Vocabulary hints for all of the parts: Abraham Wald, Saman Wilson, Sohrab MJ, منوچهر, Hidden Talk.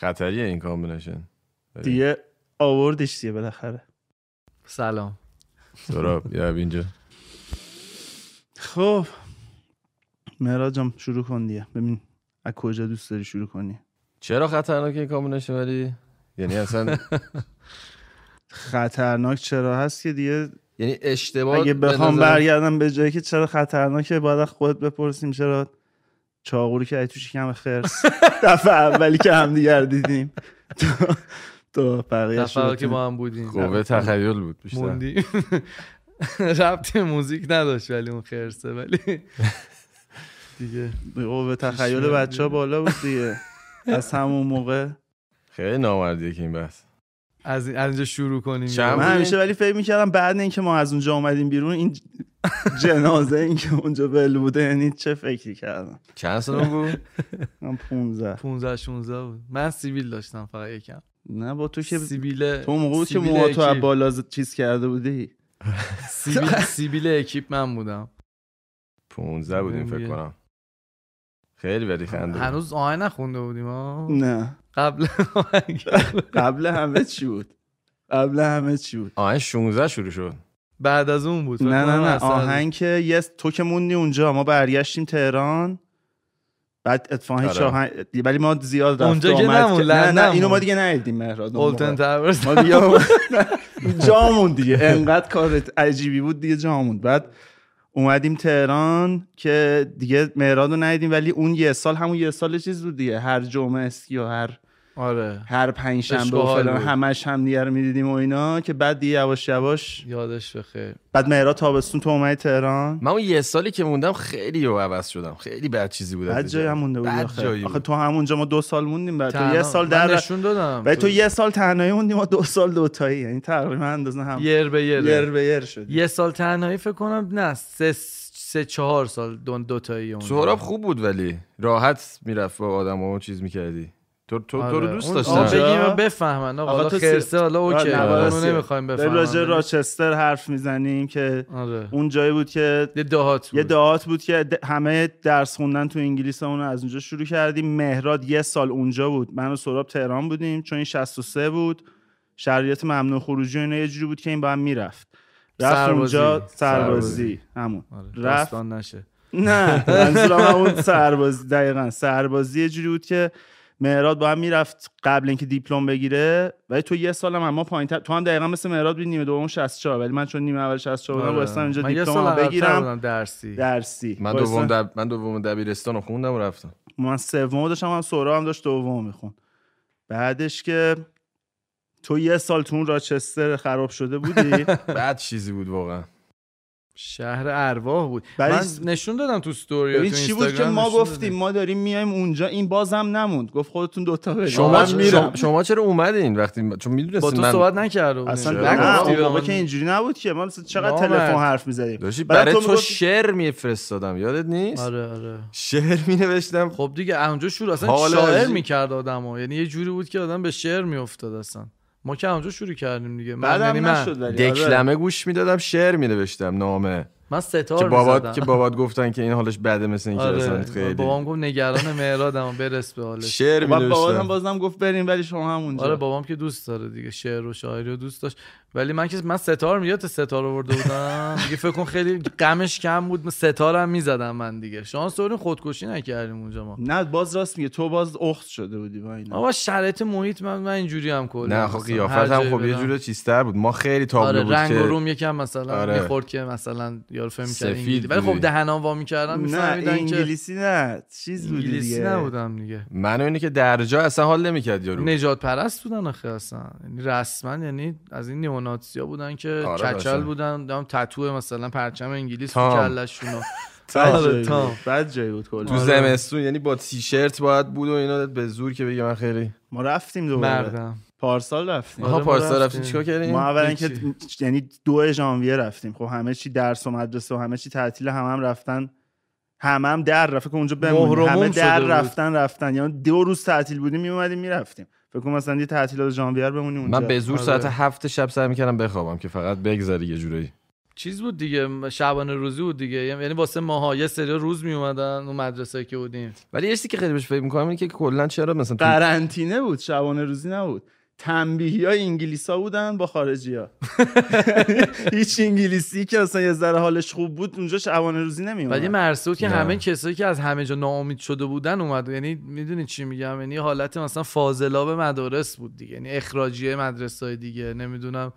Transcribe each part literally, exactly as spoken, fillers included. خطریه این کامبینیشن دیگه. آوردش دیگه بالاخره. سلام سهراب یا اینجا. خب مهراجم شروع کن دیگه، ببین از کجا دوست داری شروع کنی. چرا خطرناکه این کامبینیشن؟ ولی یعنی اصلا خطرناک چرا هست که دیگه، یعنی اشتباه. اگه بخوام بنظر... برگردم به جایی که چرا خطرناکه، باید خودت بپرسیم چرا چاغوری که تو شکم خرس دفعه اولی که هم دیگر دیدیم تو بقیه شد که ما هم بودیم، قوه تخیل بود بیشتر، موندی ربط موزیک نداشت ولی اون خرسه، ولی دیگه قوه تخیل بچه‌ها بالا بود دیگه از همون موقع. خیلی نامردیه که این بحث از اینجا شروع کنیم. من همیشه ولی فکر می‌کردم بعد اینکه ما از اونجا اومدیم بیرون، این جنازه این که اونجا ول بوده، یعنی چه فکری کردم. چند سالم بود؟ من پونزده پونزده شونزده بود. من سیبیل داشتم فقط یکم. نه با تو که سیبیل، تو موقع بود که موها تو بالا چیز کرده بودی. سیبیل سیبیل اکیپ من بودم. پونزده بودیم فکر کنم. خیلی ولی خنده. هنوز آهنگ نخونده بودیم ها؟ نه. قبل قبل همه چی بود؟ قبل همه چی بود؟ آهنگ شانزده شروع شد. بعد از اون بود. نه نه نه آهنگ که یس تو که موندی اونجا، ما برگشتیم تهران. بعد اتفاقا هیچ آهنگ، ولی ما زیاد رفت و آمد. نه نه اینو ما دیگه ندیدیم مهراد. اولتن تاورز. ما دیگه جامون دیگه انقدر کار عجیبی بود دیگه جامون. بعد اومدیم تهران که دیگه مهراد رو ندیدیم، ولی اون یه سال همون یه سال چیز بود دیگه، هر جمعه اسکی و هر آره هر پنج شنبه و فلان همش هم دیگه رو می‌دیدیم و اینا، که بعد دیگه یواش یواش یادش بخیر. بعد مهراد تابستون تو اومد تهران، من اون یه سالی که موندم خیلی رو عوض شدم، خیلی بد چیزی بود. بعد جای هم مونده بود آخه. آخه تو همونجا ما دو سال موندیم، بعد تنها. تو یه سال در نشون دادم، بعد تو یه سال تنهایی موندیم، ما دو سال دو تایی، یعنی تقریبا اندازه هم یر به یر یر به یر شد. یه سال تنهایی فکر کنم، نه سه سه چهار سال دو, دو تایی اون. سهراب خوب بود ولی راحت میرفت با آدم‌ها و چیز می‌کردی. تو تو آره. تو رو دوست داشتم بگیم بفهمن آقا, آقا خرسه حالا اوکی اونو نمیخوایم بفهمن. راجع راچستر حرف میزنیم که آره. اون جایی بود که یه دهات بود. یه دهات بود که همه درس خوندن تو انگلیس، اون از اونجا شروع کردیم. مهراد یه سال اونجا بود، من و سهراب تهران بودیم، چون این شصت و سه بود، شرایط ممنوع خروجی اینا یه جوری بود که این با هم میرفت رفت سربازی. اونجا سربازی همون آره. رفت نشه نه منظورم همون سربازی دقیقاً سربازی یه جوری بود که مهراد با هم میرفت قبل اینکه دیپلم بگیره، ولی تو یه سالم اما پایین‌تر، تو هم دقیقاً مثل مهراد بود نیمه دوم شصت و چهار، ولی من چون نیمه اول شصت و چهار بودم واسه اینجا دیپلم بگیرم درسی درسی من دوم دب... من دوم دبیرستانو خوندم و رفتم. من سومو داشتم، هم سهراب هم داشت دومو میخوند. بعدش که تو یه سال تو راچستر خراب شده بودی بعد چیزی بود واقعا، شهر ارواح بود. من نشون دادم تو استوری تو اینستاگرام چی بود که ما گفتیم ما داریم میایم اونجا، این بازم نموند، گفت خودتون دوتا برید. شما شما, شما چرا اومدین وقتی چون میدونستین با تو من... صحبت نکردم اصلا، نگفتی به ما که اینجوری نبود که ما مثلا چقدر تلفن حرف میزدیم. برای تو شعر میفرستادم یادت نیست؟ آره آره شعر مینوشتم. خب دیگه اونجا شروع اصلا شاعر میکرد آدمو، یعنی یه جوری بود که آدم به شعر میافتاد اصلا. ما که همونجا شروع کردیم دیگه. بعدم نشد ولی دکلمه گوش میدادم، شعر مینوشتم نامه. من ستار که بابات که بابات گفتن که این حالش بده مثل این آره. که اصلا خیلی بابام گفت نگران مهرادم برس به حالش. شعر مینوشتم. بابام بازم گفت بریم ولی شما همونجا. آره بابام که دوست داره دیگه شعر و شاعری رو دوست داشت، ولی من که من ستار میاد ستار آورده بودم دیگه فکر کنم خیلی غمش کم بود، ستارم میزدم من دیگه. شانس آوردیم خودکشی نکردیم اونجا ما. نه باز راست میگه تو باز اخت شده بودی با اینا. آقا شرایط محیط من من اینجوری هم کلا. نه خب قیافتم خب یه جوری چیزتر بود، ما خیلی تابلو بود که رنگ روم یکم مثلا میخورد که مثلا یارو فهم می‌کرد انگلیسی، ولی خب دهنام وا می‌کردم می‌فهمیدن که انگلیسی نه چیز بود دیگه. انگلیسی نبودم دیگه. منو اینه که درجا اصلا حال نمی‌کرد یارو. نجات پرست بودن آخه اصلا. یعنی رسما یعنی از این نیوناتسیا بودن که آره کچل بودن، دام تتو مثلا پرچم انگلیس تو کله‌شونا. آره تام. بعد جای بود کلا. تو زمستون یعنی با تیشرت باید بود و اینا به زور که بگه من خیلی. ما رفتیم دوباره. پارسال رفتیم. آها پارسال رفتیم چیکار کردیم؟ ما اولا که یعنی دو ژانویه رفتیم. خب همه چی درس و مدرسه و همه چی تعطیل، همه هم رفتن. همه هم در رفت که اونجا بمونیم. همه در رفتن رفتن. یعنی دو روز تعطیل بودیم میومدیم میرفتیم. فکر کنم مثلا یه تعطیلات ژانویه بمونیم اونجا. من به زور ساعت هفت شب سعی می‌کردم بخوابم که فقط بگذره یه جوری. چیز بود دیگه، شبانه روزی بود دیگه، یعنی واسه ماها یه سری روز می اومدن اون مدرسه که بودیم. ولی یه چیزی که خیلی بهش فکر می‌کنم اینه که کلا چرا مثلا قرنطینه بود، شبانه روزی نبود، تنبیهیای انگلیسا بودن با خارجی‌ها. هیچ انگلیسی که اصلا یه ذره حالش خوب بود اونجا شبانه روزی نمی‌اومد. ولی مرسود که همه کسایی که از همه جا ناامید شده بودن اومد، یعنی میدونی چی میگم، یعنی حالت مثلا فاضلاب مدارس بود دیگه، یعنی اخراجیه مدرسه‌های دیگه، نمیدونم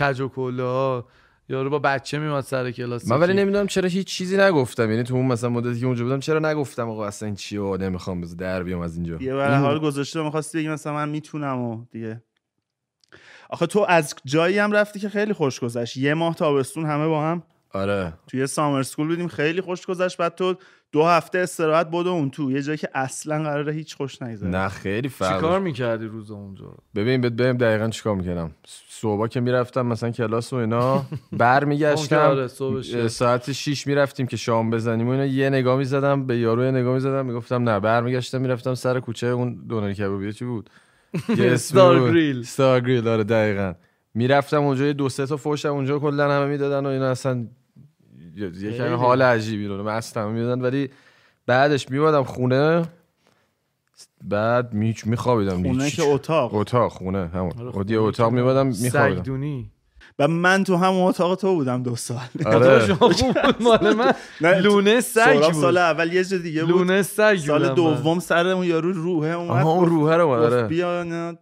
کج و کلا یارو با بچه میومد سر کلاس. من ولی نمیدونم چرا هیچ چیزی نگفتم، یعنی تو اون مثلا مدتی که اونجا بودم چرا نگفتم آقا اصلا این چیه و نمیخوام بز در بیام از اینجا. یه بار حال گذاشته می‌خواستی بگی مثلا من میتونم و دیگه. آخه تو از جایی هم رفتی که خیلی خوش گذشت، یه ماه تابستون همه با هم. آره توی سامر اسکول بودیم، خیلی خوش گذشت. بعد تو دو هفته استراحت بود اون تو یه جایی که اصلا قراره هیچ خوش نگذره. نه خیلی فرق. چیکار می‌کردی روز اونجا؟ ببین بهت بگم دقیقاً چیکار می‌کردم. صبح که میرفتم مثلا کلاس و اینا برمیگشتم ساعت شش میرفتیم که شام بزنیم و اینا، یه نگاه می‌زدم به یارو، یه نگاه می‌زدم میگفتم نه، برمیگشتم میرفتم سر کوچه اون دونر کبابی چی بود؟ استار گریل. استار گریل آره دقیقاً. میرفتم اونجا دو سه تا فحشم اونجا کلا همه میدادن و اینا، اصلا یه کمی حال عجیبی رو مستم میدادن. ولی بعدش میومدم خونه، بعد میچ میخوابیدم. خونه که اتاق اتاق خونه همون اودی اتاق میومدم میخوابیدم سگدونی. و من تو همون اتاق تو بودم دو سال. آره مال من لونه سگ بود. سال اول یه جور دیگه بود، لونه سگ. سال دوم سر اون یارو روحه اومد. آها اون روحه رو آره بیا نه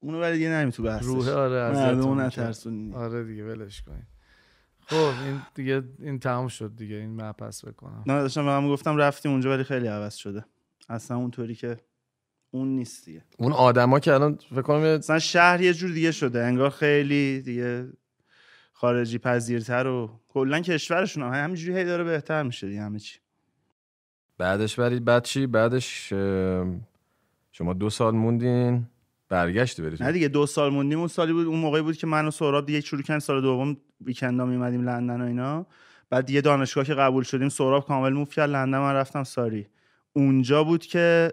اونو ولی دیگه نمیتو بحثش. روحه آره از اون نترسونی. آره دیگه ولش کن. خب این دیگه این تموم شد دیگه، این من پس بکنم. نه داشتم بهم گفتم رفتیم اونجا ولی خیلی عوض شده، اصلا اونطوری که اون نیست دیگه. اون آدما که الان فکر کنم اصلا شهر یه جور دیگه شده، انگار خیلی دیگه خارجی پذیرتر و کلا کشورشون هم همینجوری هی داره بهتر میشه دیگه همه چی. بعدش ولی بعد چی؟ بعدش شما دو سال موندین برگشت برید؟ نه دیگه دو سال موندیم. اون سالی بود، اون موقعی بود که من و سهراب دیگه شروع کردیم سال دوم ویکندا میمدیم لندن و اینا. بعد دیگه دانشگاه که قبول شدیم سهراب کامل موو کرد لندن، من رفتم ساری. اونجا بود که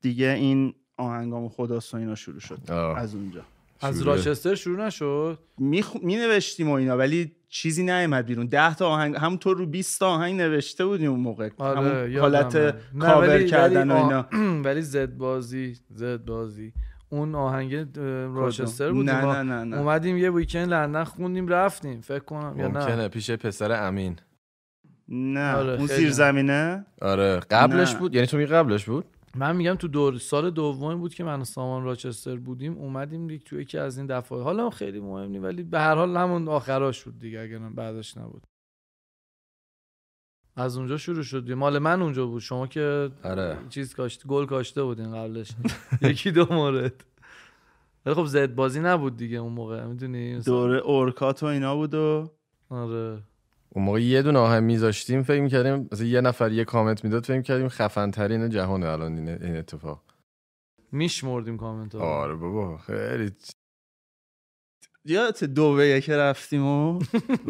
دیگه این آهنگام خداست و اینا شروع شد. آه. از اونجا شروع. از راچستر شروع نشد، می, خو... می نوشتیم و اینا ولی چیزی نیامد بیرون. ده تا آهنگ همونطور رو بیست تا آهنگ نوشته بودیم اون موقع. آره، حالت کاور کردن و اینا. ولی زد بازی زد بازی اون آهنگ راچستر بود. نه نه نه نه. اومدیم یه ویکند لندن خوندیم رفتیم فکر کنم. یا نه ممکنه پیش پسر امین. نه آره، اون سیر زمینه. آره قبلش نه. بود یعنی تو می قبلش بود. من میگم تو دور سال دوم بود که من و سامان راچستر بودیم، اومدیم دیگه تو یکی از این دفعه. حالا خیلی مهم نیست ولی به هر حال همون آخراش بود دیگه، اگه من بعدش نبود. از اونجا شروع شد. مال من اونجا بود، شما که آره. چیز کاشت گل کاشته بودین قبلش. یکی دو مورد. ولی خب زد بازی نبود دیگه اون موقع، میدونی دوره اورکات و اینا بود و آره اون موقع یه دونه آهنگ میذاشتیم فکر می‌کردیم مثلا یه نفر یه کامنت میداد فکر می‌کردیم خفن ترین جهان الان این اتفاق. میشمردیم کامنت ها. آره بابا خیلی یادت دوبه که رفتیم و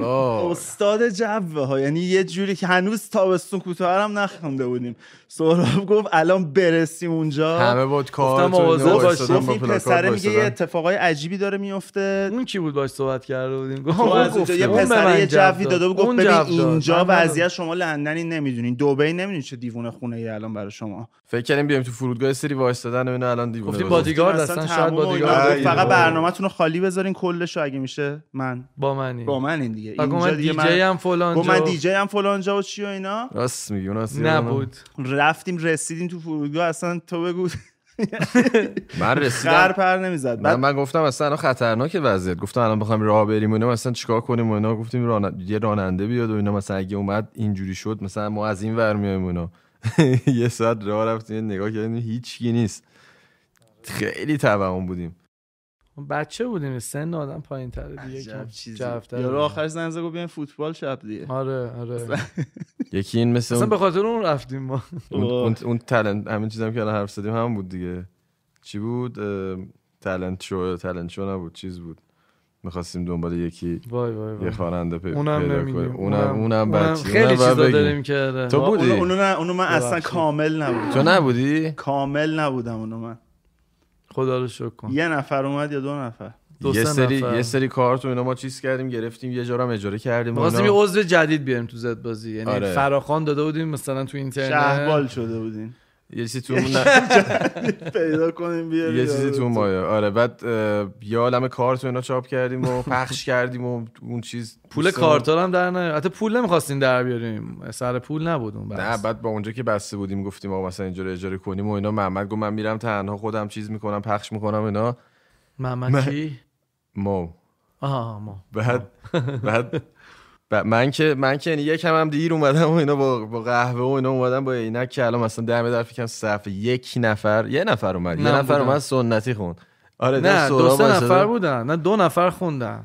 استاد جبه ها، یعنی یه جوری که هنوز تابستون کوتاه هم نخونده بودیم. سهراب گفت الان برسیم اونجا همه بود کار مواظب باشیم. این پسره میگه یه اتفاقای عجیبی داره میفته. اون کی بود باش صحبت کرده بودیم؟ گفت یه پسره یه جوی داده بود، گفت ببین اینجا وضعیت شما لندنی نمیدونین، دبی نمیدونین چه دیوونه خونه ای الان برای شما. فکر کردیم بیایم تو فرودگاه سری وایستادن و اینا، الان دیوونه گفتیم بادیگارد اصلا. شاید بادیگارد فقط برنامه‌تون رو خالی بذارین شو اگه میشه من با منی با من این دیگه اینجا دیگه من دیجی ام فلان جا، من دیجی ام فلان جا و چی و اینا. راست میگی اونا نبود. رفتیم رسیدیم تو فرودگاه اصلا تو بگو من رسیدم خر پر نمیزد. من من گفتم اصلا خطرناکه وضعیت، گفتم الان بخوایم راه بریم و اینا مثلا چیکار کنیم و اینا. گفتیم ران یه راننده بیاد و اینا، مثلا اگه اومد اینجوری شد مثلا ما از این ور میایم اونا. یه ساعت راه رفتیم نگاه کردیم هیچ کی نیست. خیلی تابون بودیم، بچه بودیم، سن آدم پایین تره دیگه. عجب چیزی یارو آخر زنگ زد گفت بیاین فوتبال شب دیگه. آره آره یکی این مثلا اصلا به خاطر اون رفتیم ما. اون اون تالنت همین چیزام که الان حرف زدیم همون بود دیگه. چی بود؟ تالنت شو. تالنت شو نبود، چیز بود. می‌خواستیم دنبال یکی وای وای وای یه خواننده پیدا کنیم. اونم اونم بچه خیلی چیزا داریم که تو بودی. اونو اونو من اصلا کامل نبودم. تو نبودی؟ کامل نبودم اونو من. خدا رو شکر کن. یه نفر اومد یا دو نفر؟ دو یه سری نفر. یه سری کارت و اینا ما چیز کردیم گرفتیم، یه جورا اجاره کردیم، واسه یه عضو جدید بیاریم تو زد بازی، یعنی آره. فراخوان داده بودیم مثلا تو اینترنت، شهبال شده بودین یه چیزی تو اون پیدا کنیم بیاریم، یه چیزی تو مایه. آره بعد یه عالمه کارت و اینا چاپ کردیم و پخش کردیم و اون چیز پول کارتا هم در نه، حتی پول نمی‌خواستیم در بیاریم، سر پول نبود اون بس. نه بعد با اونجا که بسته بودیم گفتیم آقا مثلا اینجوری اجاره کنیم و اینا، محمد گفت من میرم تنها خودم چیز میکنم پخش میکنم اینا. محمد کی؟ مو. آها مو. بعد بعد من که من که یکم هم دیر اومدم و اینا با با قهوه و اینا اومدم با عینک که الان مثلا دم در فکرم صفحه یک نفر یه نفر اومد یه نفر اومد سنتی خوند. آره نه دو سه نفر بودن، نه دو نفر خوندن،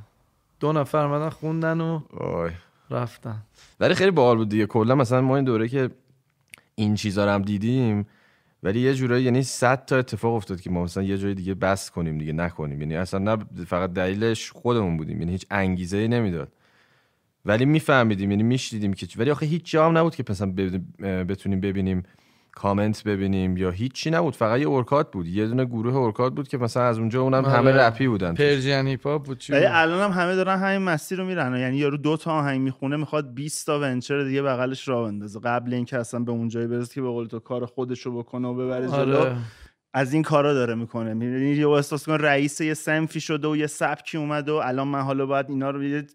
دو نفر اومدن خوندن و آی رفتن. ولی خیلی باحال بود دیگه. کلا مثلا ما این دوره که این چیزا رو هم دیدیم، ولی یه جورایی یعنی صد تا اتفاق افتاد که ما مثلا یه جای دیگه بس کنیم دیگه، نکنیم، یعنی اصلا نه فقط دلیلش خودمون بودیم، یعنی هیچ انگیزه‌ای نمیداد، ولی میفهمیدیم یعنی میشدیدیم که، ولی آخه هیچ جا هم نبود که مثلا بتونیم ببینیم کامنت ببینیم یا هیچی نبود، فقط یه اورکات بود، یه دونه گروه اورکات بود که مثلا از اونجا اونم همه رپی بودن، پرژن هیپ هاپ بود، ولی الانم هم همه دارن همین مسیر رو میرن، یعنی یارو دو تا آهنگ میخونه میخواد بیست تا ونچر دیگه بغلش راه بندازه قبل اینکه اصلا به اونجایی برسه که به قول تو کار خودشو بکنه و ببره جلو. آره. از این کارا داره میکنه، میبینی یه احساس کن رئیس یه سنفی شده و یه سبکی اومده و الان من حالا باید اینا رو یه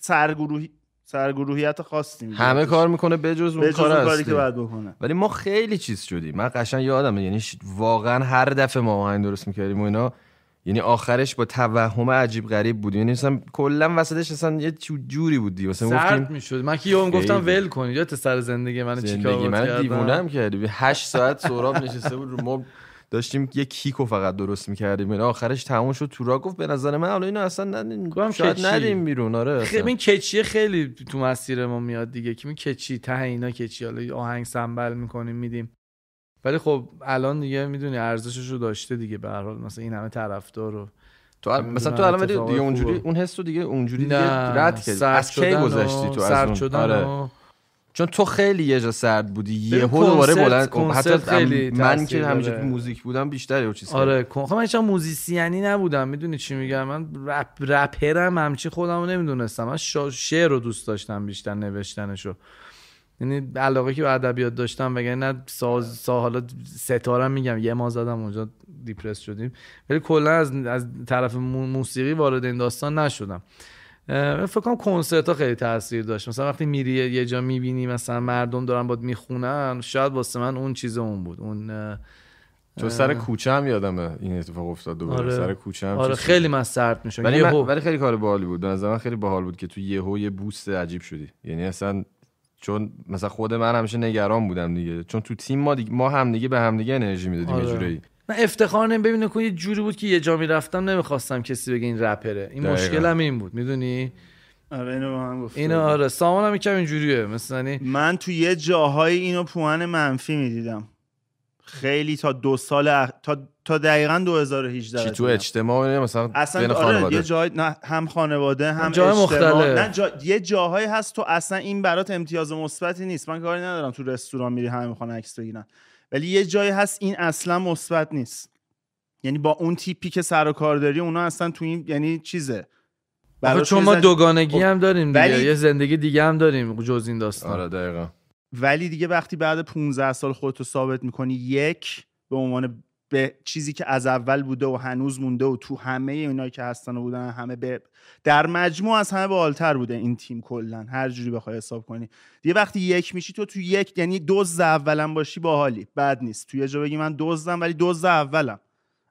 سرگروهی سرگروهیت خواستیم، همه کار میکنه بجز اون کاری که باید بکنه. ولی ما خیلی چیز شدیم، من قشنگ یادمه، یعنی واقعا هر دفعه ما آهنگ درست میکردیم و اینا، یعنی آخرش با توهم عجیب غریب بود، یعنی مثلا کلا وسطش مثلا یه جوری بودی مثلا سرد میشد، من که یهو گفتم ول کن یا تو سر زندگی من چیکار کردی، من دیوونم کردی. هشت ساعت سهراب نشسته بود رو مبل، داشتیم یه کیکو فقط درست می‌کردیم، اینا آخرش تموم شد تو را. گفت به نظر من حالا اینو اصلا ندیم، شاید ندیم بیرون. آره خیلی این کچیه، خیلی تو مسیر ما میاد دیگه که این کچی ته اینا کچی، حالا آهنگ سنبل میکنیم میدیم، ولی خب الان دیگه میدونی ارزشش رو داشته دیگه به هر حال، مثلا این همه طرفدار و تو مثلا تو الان دیگه اونجوری اون حسو دیگه اونجوری دیگه رد کردی، از کی گذشتی تو از اون؟ آره چون تو خیلی یه جا سرد بودی، یهو دوباره بلند حتی من که همیشه تو موزیک بودم بیشتر یه چیز. آره خب من چون موزیسیانی نبودم، میدونی چی میگم، من رپ رپرم همچی خودمو نمیدونستم، من شعر رو دوست داشتم بیشتر، نوشتنشو، یعنی علاقه که به ادبیات داشتم، وگرنه ساز سا حالا ستارم میگم یه ما زدم اونجا دیپرس شدیم، ولی کلا از از طرف موسیقی وارد این داستان نشدم. من فکر کنم کنسرت‌ها خیلی تاثیر داشت، مثلا وقتی میری یه جا میبینی مثلا مردم دارن باید میخونن، شاید واسه من اون چیز اون بود. اون تو سر کوچه هم یادمه این اتفاق افتاد دوباره. آره. سر کوچه هم آره خیلی من سرد میشم، ولی ولی خیلی کار باحالی بود به نظر من، خیلی باحال بود که تو یهو یه بوست عجیب شدی، یعنی اصلا چون مثلا خود من همیشه نگران بودم دیگه، چون تو تیم ما دیگه ما هم دیگه به هم دیگه انرژی میدادیم. آره. یه جوری من افتخار نمی ببینه که یه جوری بود که یه جا میرفتم نمیخواستم کسی بگه این رپره، این مشکلم این بود، میدونی. آره اینو با هم گفتم اینو. آره سامان هم یکم اینجوریه مثلا، من تو یه جاهای اینو پوان منفی میدیدم خیلی، تا دو سال اخ... تا تا دقیقاً دو هزار و هجده چی تو اجتماع مثلا بین خانواده. آره یه جای نه هم خانواده هم اجتماع مختلف. نه جا... یه جاهایی هست تو اصلا این برات امتیاز مثبتی نیست، من کاری ندارم تو رستوران میری همه میخوان عکس بگیرن، ولی یه جایی هست این اصلا مثبت نیست، یعنی با اون تیپی که سر و کار داری اونا اصلا تو این یعنی چیزه. برای چون ما دوگانگی هم داریم دیگه، ولی... یه زندگی دیگه هم داریم جز این داستان. آره دقیقاً. ولی دیگه وقتی بعد پونزده سال خودتو ثابت میکنی یک به عنوان به چیزی که از اول بوده و هنوز مونده و تو همه اونایی که هستن و بودن همه به در مجموع از همه بالاتر بوده این تیم کلا، هر جوری بخوای حساب کنی دیگه، وقتی یک میشی تو تو یک، یعنی دوز اولم باشی باحالی بد نیست، تو یه جا بگی من دوزم ولی دوز اولم،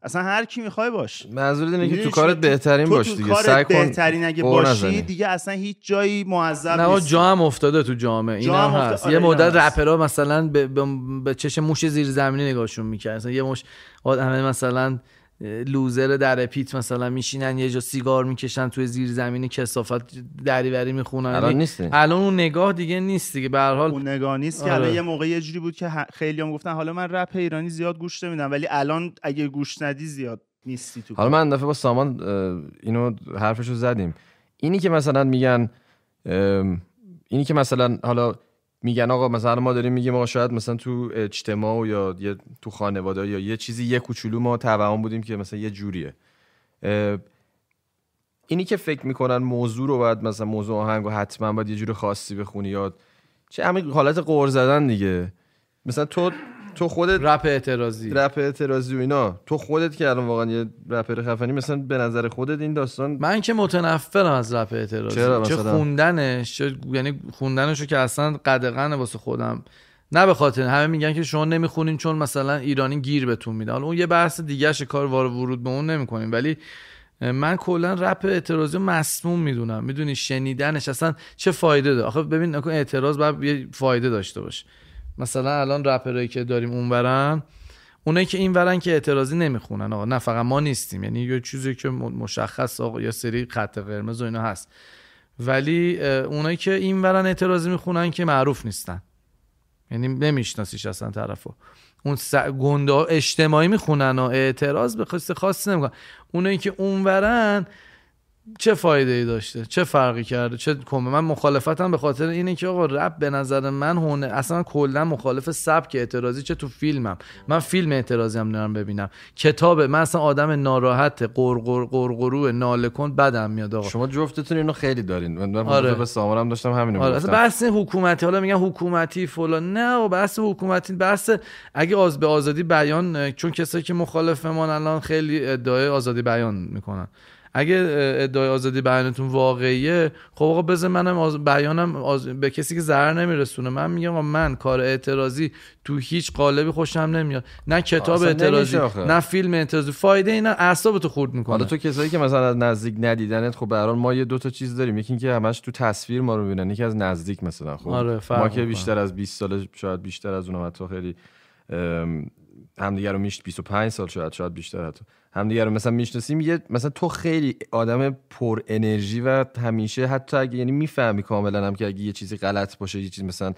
اصلا هر کی میخوای باش، منظور اینه که تو کارت بهترین باش دیگه، تو کارت بهترین اگه باشی دیگه اصلا هیچ جایی معذب نیست. نه جا هم افتاده تو جامعه اینا هست، یه مدت رپرها مثلا به, به،, به چش موش زیرزمینی نگاهشون میکرد، مثلا یه مش آدمه مثلا لوزر در پیت مثلا میشینن یه جا سیگار میکشن توی زیرزمینی، کثافت دریوری میخونن. الان نیست، الان اون نگاه دیگه نیست دیگه، به هر حال اون نگاه نیست که. آره. الان یه موقع یه جوری بود که خیلیام گفتن حالا من رپ ایرانی زیاد گوش نمیدم، ولی الان اگه گوش ندی زیاد نیستی تو. حالا من دفعه با سامان اینو حرفشو زدیم، اینی که مثلا میگن اینی که مثلا حالا میگن آقا مثلا ما داریم میگیم آقا شاید مثلا تو اجتماع یا یه تو خانواده یا یه چیزی یه کوچولو ما توهم بودیم که مثلا یه جوریه، اینی که فکر میکنن موضوع رو باید مثلا موضوع آهنگو حتما باید یه جور خاصی بخونی یا چه، همین حالت قور زدن دیگه. مثلا تو تو خودت رپ اعتراضی رپ اعتراضی و اینا، تو خودت که الان واقعا یه رپر خفنی، مثلا به نظر خودت این داستان؟ من که متنفرم از رپ اعتراضی، چه خوندنش، چه یعنی خوندنشو که اصلا قدغنه واسه خودم، نه به خاطر همه میگن که شما نمیخونین چون مثلا ایرانی گیر بهتون میده، حالا اون یه بحث دیگه شه، کار وارد ورود به اون نمیکنیم، ولی من کلا رپ اعتراضی مسموم میدونم. میدونی شنیدنش اصلا چه فایده داره؟ آخه ببین اعتراض باید یه فایده داشته باشه. مثلا الان رپرایی که داریم اونورن، اونایی که اینورن که اعتراضی نمیخونن، آقا نه فقط ما نیستیم، یعنی یه چیزی که مشخص آقا یا سری خط قرمز و اینا هست، ولی اونایی که اینورن اعتراضی میخونن که معروف نیستن، یعنی نمیشناسیش اصلا طرفو، اون س... گنده اجتماعی میخونن و اعتراض به خاص خاصی نمیکنن. اونایی که اونورن چه فایده ای داشته؟ چه فرقی کرده؟ چه کمه؟ من مخالفتم به خاطر اینه که آقا رپ به نظر من هنر، اصلا کلا مخالف سبک اعتراضی، چه تو فیلمم، من فیلم اعتراضی هم نرم ببینم، کتابه، من اصلا آدم ناراحت قرقر قرقرو ناله کن بدم میاد. آقا شما جفتتون اینو خیلی دارین. من آره. به سامانم داشتم همینو آره. میگفتم. آره بحث حکومتی، حالا میگن حکومتی فلان، نه و بحث حکومتی، بحث اگه آز به آزادی بیان، چون کسایی که مخالف من الان خیلی ادعای آزادی بیان میکنن، اگه ادعای آزادی بیانتون واقعیه، خب آقا بذار منم آز... بیانم آز... به کسی که ضرر نمیرسونه. من میگم من کار اعتراضی تو هیچ قالبی خوشم نمیاد، نه کتاب اعتراضی نه فیلم اعتراضی، فایده اینا اعصابتو خورد میکنه. حالا تو کسایی که مثلا نزدیک ندیدنت، خب به هر حال ما یه دو تا چیز داریم، یکی اینکه همش تو تصویر ما رو میبینن، یکی از نزدیک مثلا خب آره، ما که بیشتر از بیست سال، شاید بیشتر از اونم حتی، خیلی همدیگه رو میشت بیست و پنج سال شاید شاید بیشتر حتی همدیگه رو مثلا میشناسیم. یه مثلا تو خیلی آدم پر انرژی و همیشه حتی اگه یعنی میفهمی کاملا هم که اگه یه چیزی غلط باشه، یه چیز مثلا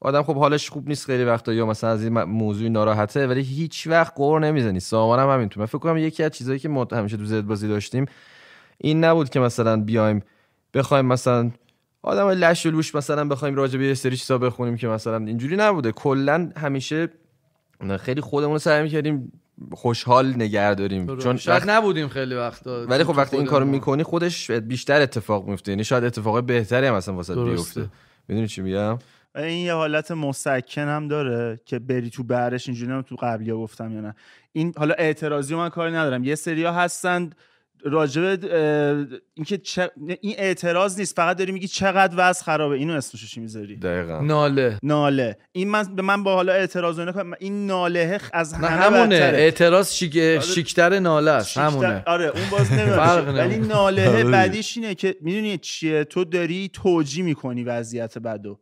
آدم خب حالش خوب نیست خیلی وقتا یا مثلا از این موضوع ناراحته، ولی هیچ وقت قور نمیزنی. سامانم همین تو، من فکر کنم یکی از چیزایی که ما همیشه تو زد بازی داشتیم این نبود که مثلا بیایم بخوایم مثلا آدم لش و لوش مثلا بخوایم راجع به یه سری چیزا بخونیم، که مثلا اینجوری نبوده. کلا همیشه خیلی خودمون سعی می‌کردیم خوشحال نگه داریم برو. چون شاید وقت... نبودیم خیلی وقتا، ولی خب وقتی این کارو میکنی خودش بیشتر اتفاق میفته، یعنی شاید اتفاقای بهتری هم اصلا واسط بیفته. میدونی چی میگم؟ این یه حالت مسکن هم داره که بری تو برش، اینجوری هم تو قبلی‌ها گفتم یا نه. این حالا اعتراضی من کاری ندارم، یه سری‌ها هستن راجب اینکه چه... این اعتراض نیست، فقط داری میگی چقدر وضع خرابه، اینو اسمش چی میذاری؟ دقیقاً ناله. ناله این من به من با حالا اعتراض اون، این ناله از همه بدتره. اعتراض شیک شیکتر ناله است، همونه. آره اون باز نمیشه، ولی ناله بعدیش اینه که میدونی چیه، تو داری توجیه میکنی وضعیت بدو،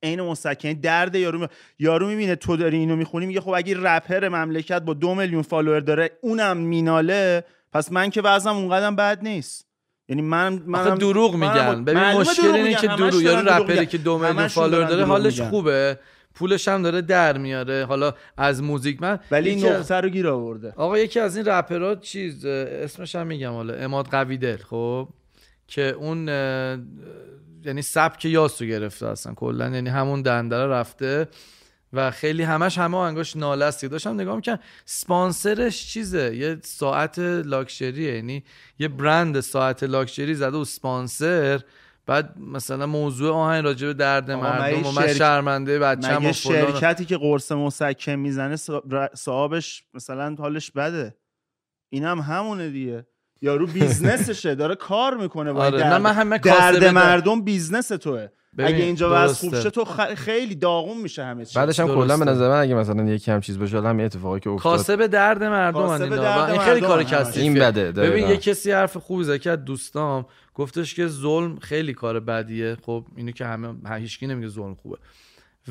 این مسکن درد یارو. یارو میبینه تو داری اینو میخونی، میگه خب اگه رپر مملکت با دو میلیون فالوور داره اونم میناله، پس من که وضعم اونقدر بد نیست. یعنی من منم دروغ میگن. ببین مشکل اینه که دروغ، یارو رپری که دو میلیون فالوور داره حالش میگن. خوبه، پولش هم داره در میاره، حالا از موزیک من، ولی این نقطه رو گیر آورده. آقا یکی از این رپرها چیز اسمش هم میگم، حالا عماد قویدل، خب که اون یعنی سبک یاسو گرفته اصلا کلا، یعنی همون دندره رفته و خیلی همش همه آهنگاش ناله است. داشتم نگاه میکنم اسپانسرش چیزه، یه ساعت لاکچریه، یعنی یه برند ساعت لاکچری زده و اسپانسر، بعد مثلا موضوع آهنگ راجع به درد مردم و من شرک... شرمنده بچه‌مو فلان. شرکتی که قرص مسکن میزنه صاحبش مثلا حالش بده، اینم هم همونه دیگه، یارو بیزنسشه داره کار میکنه با آره. درد, من درد مردم بیزنس توئه. اگه اینجا واسه خوب شه تو خ... خیلی داغون میشه همه چی. بعدش هم کلا به نظر من اگه مثلا یکی هم چیز بشه، همین اتفاقی که افتاد، کاسب درد مردم اینا، این خیلی کار کثیفه، این بده. ببین یه کسی حرف خوبی زد که دوستام گفتش که ظلم خیلی کار بدیه. خب اینو که همه هیچکی نمیگه ظلم خوبه،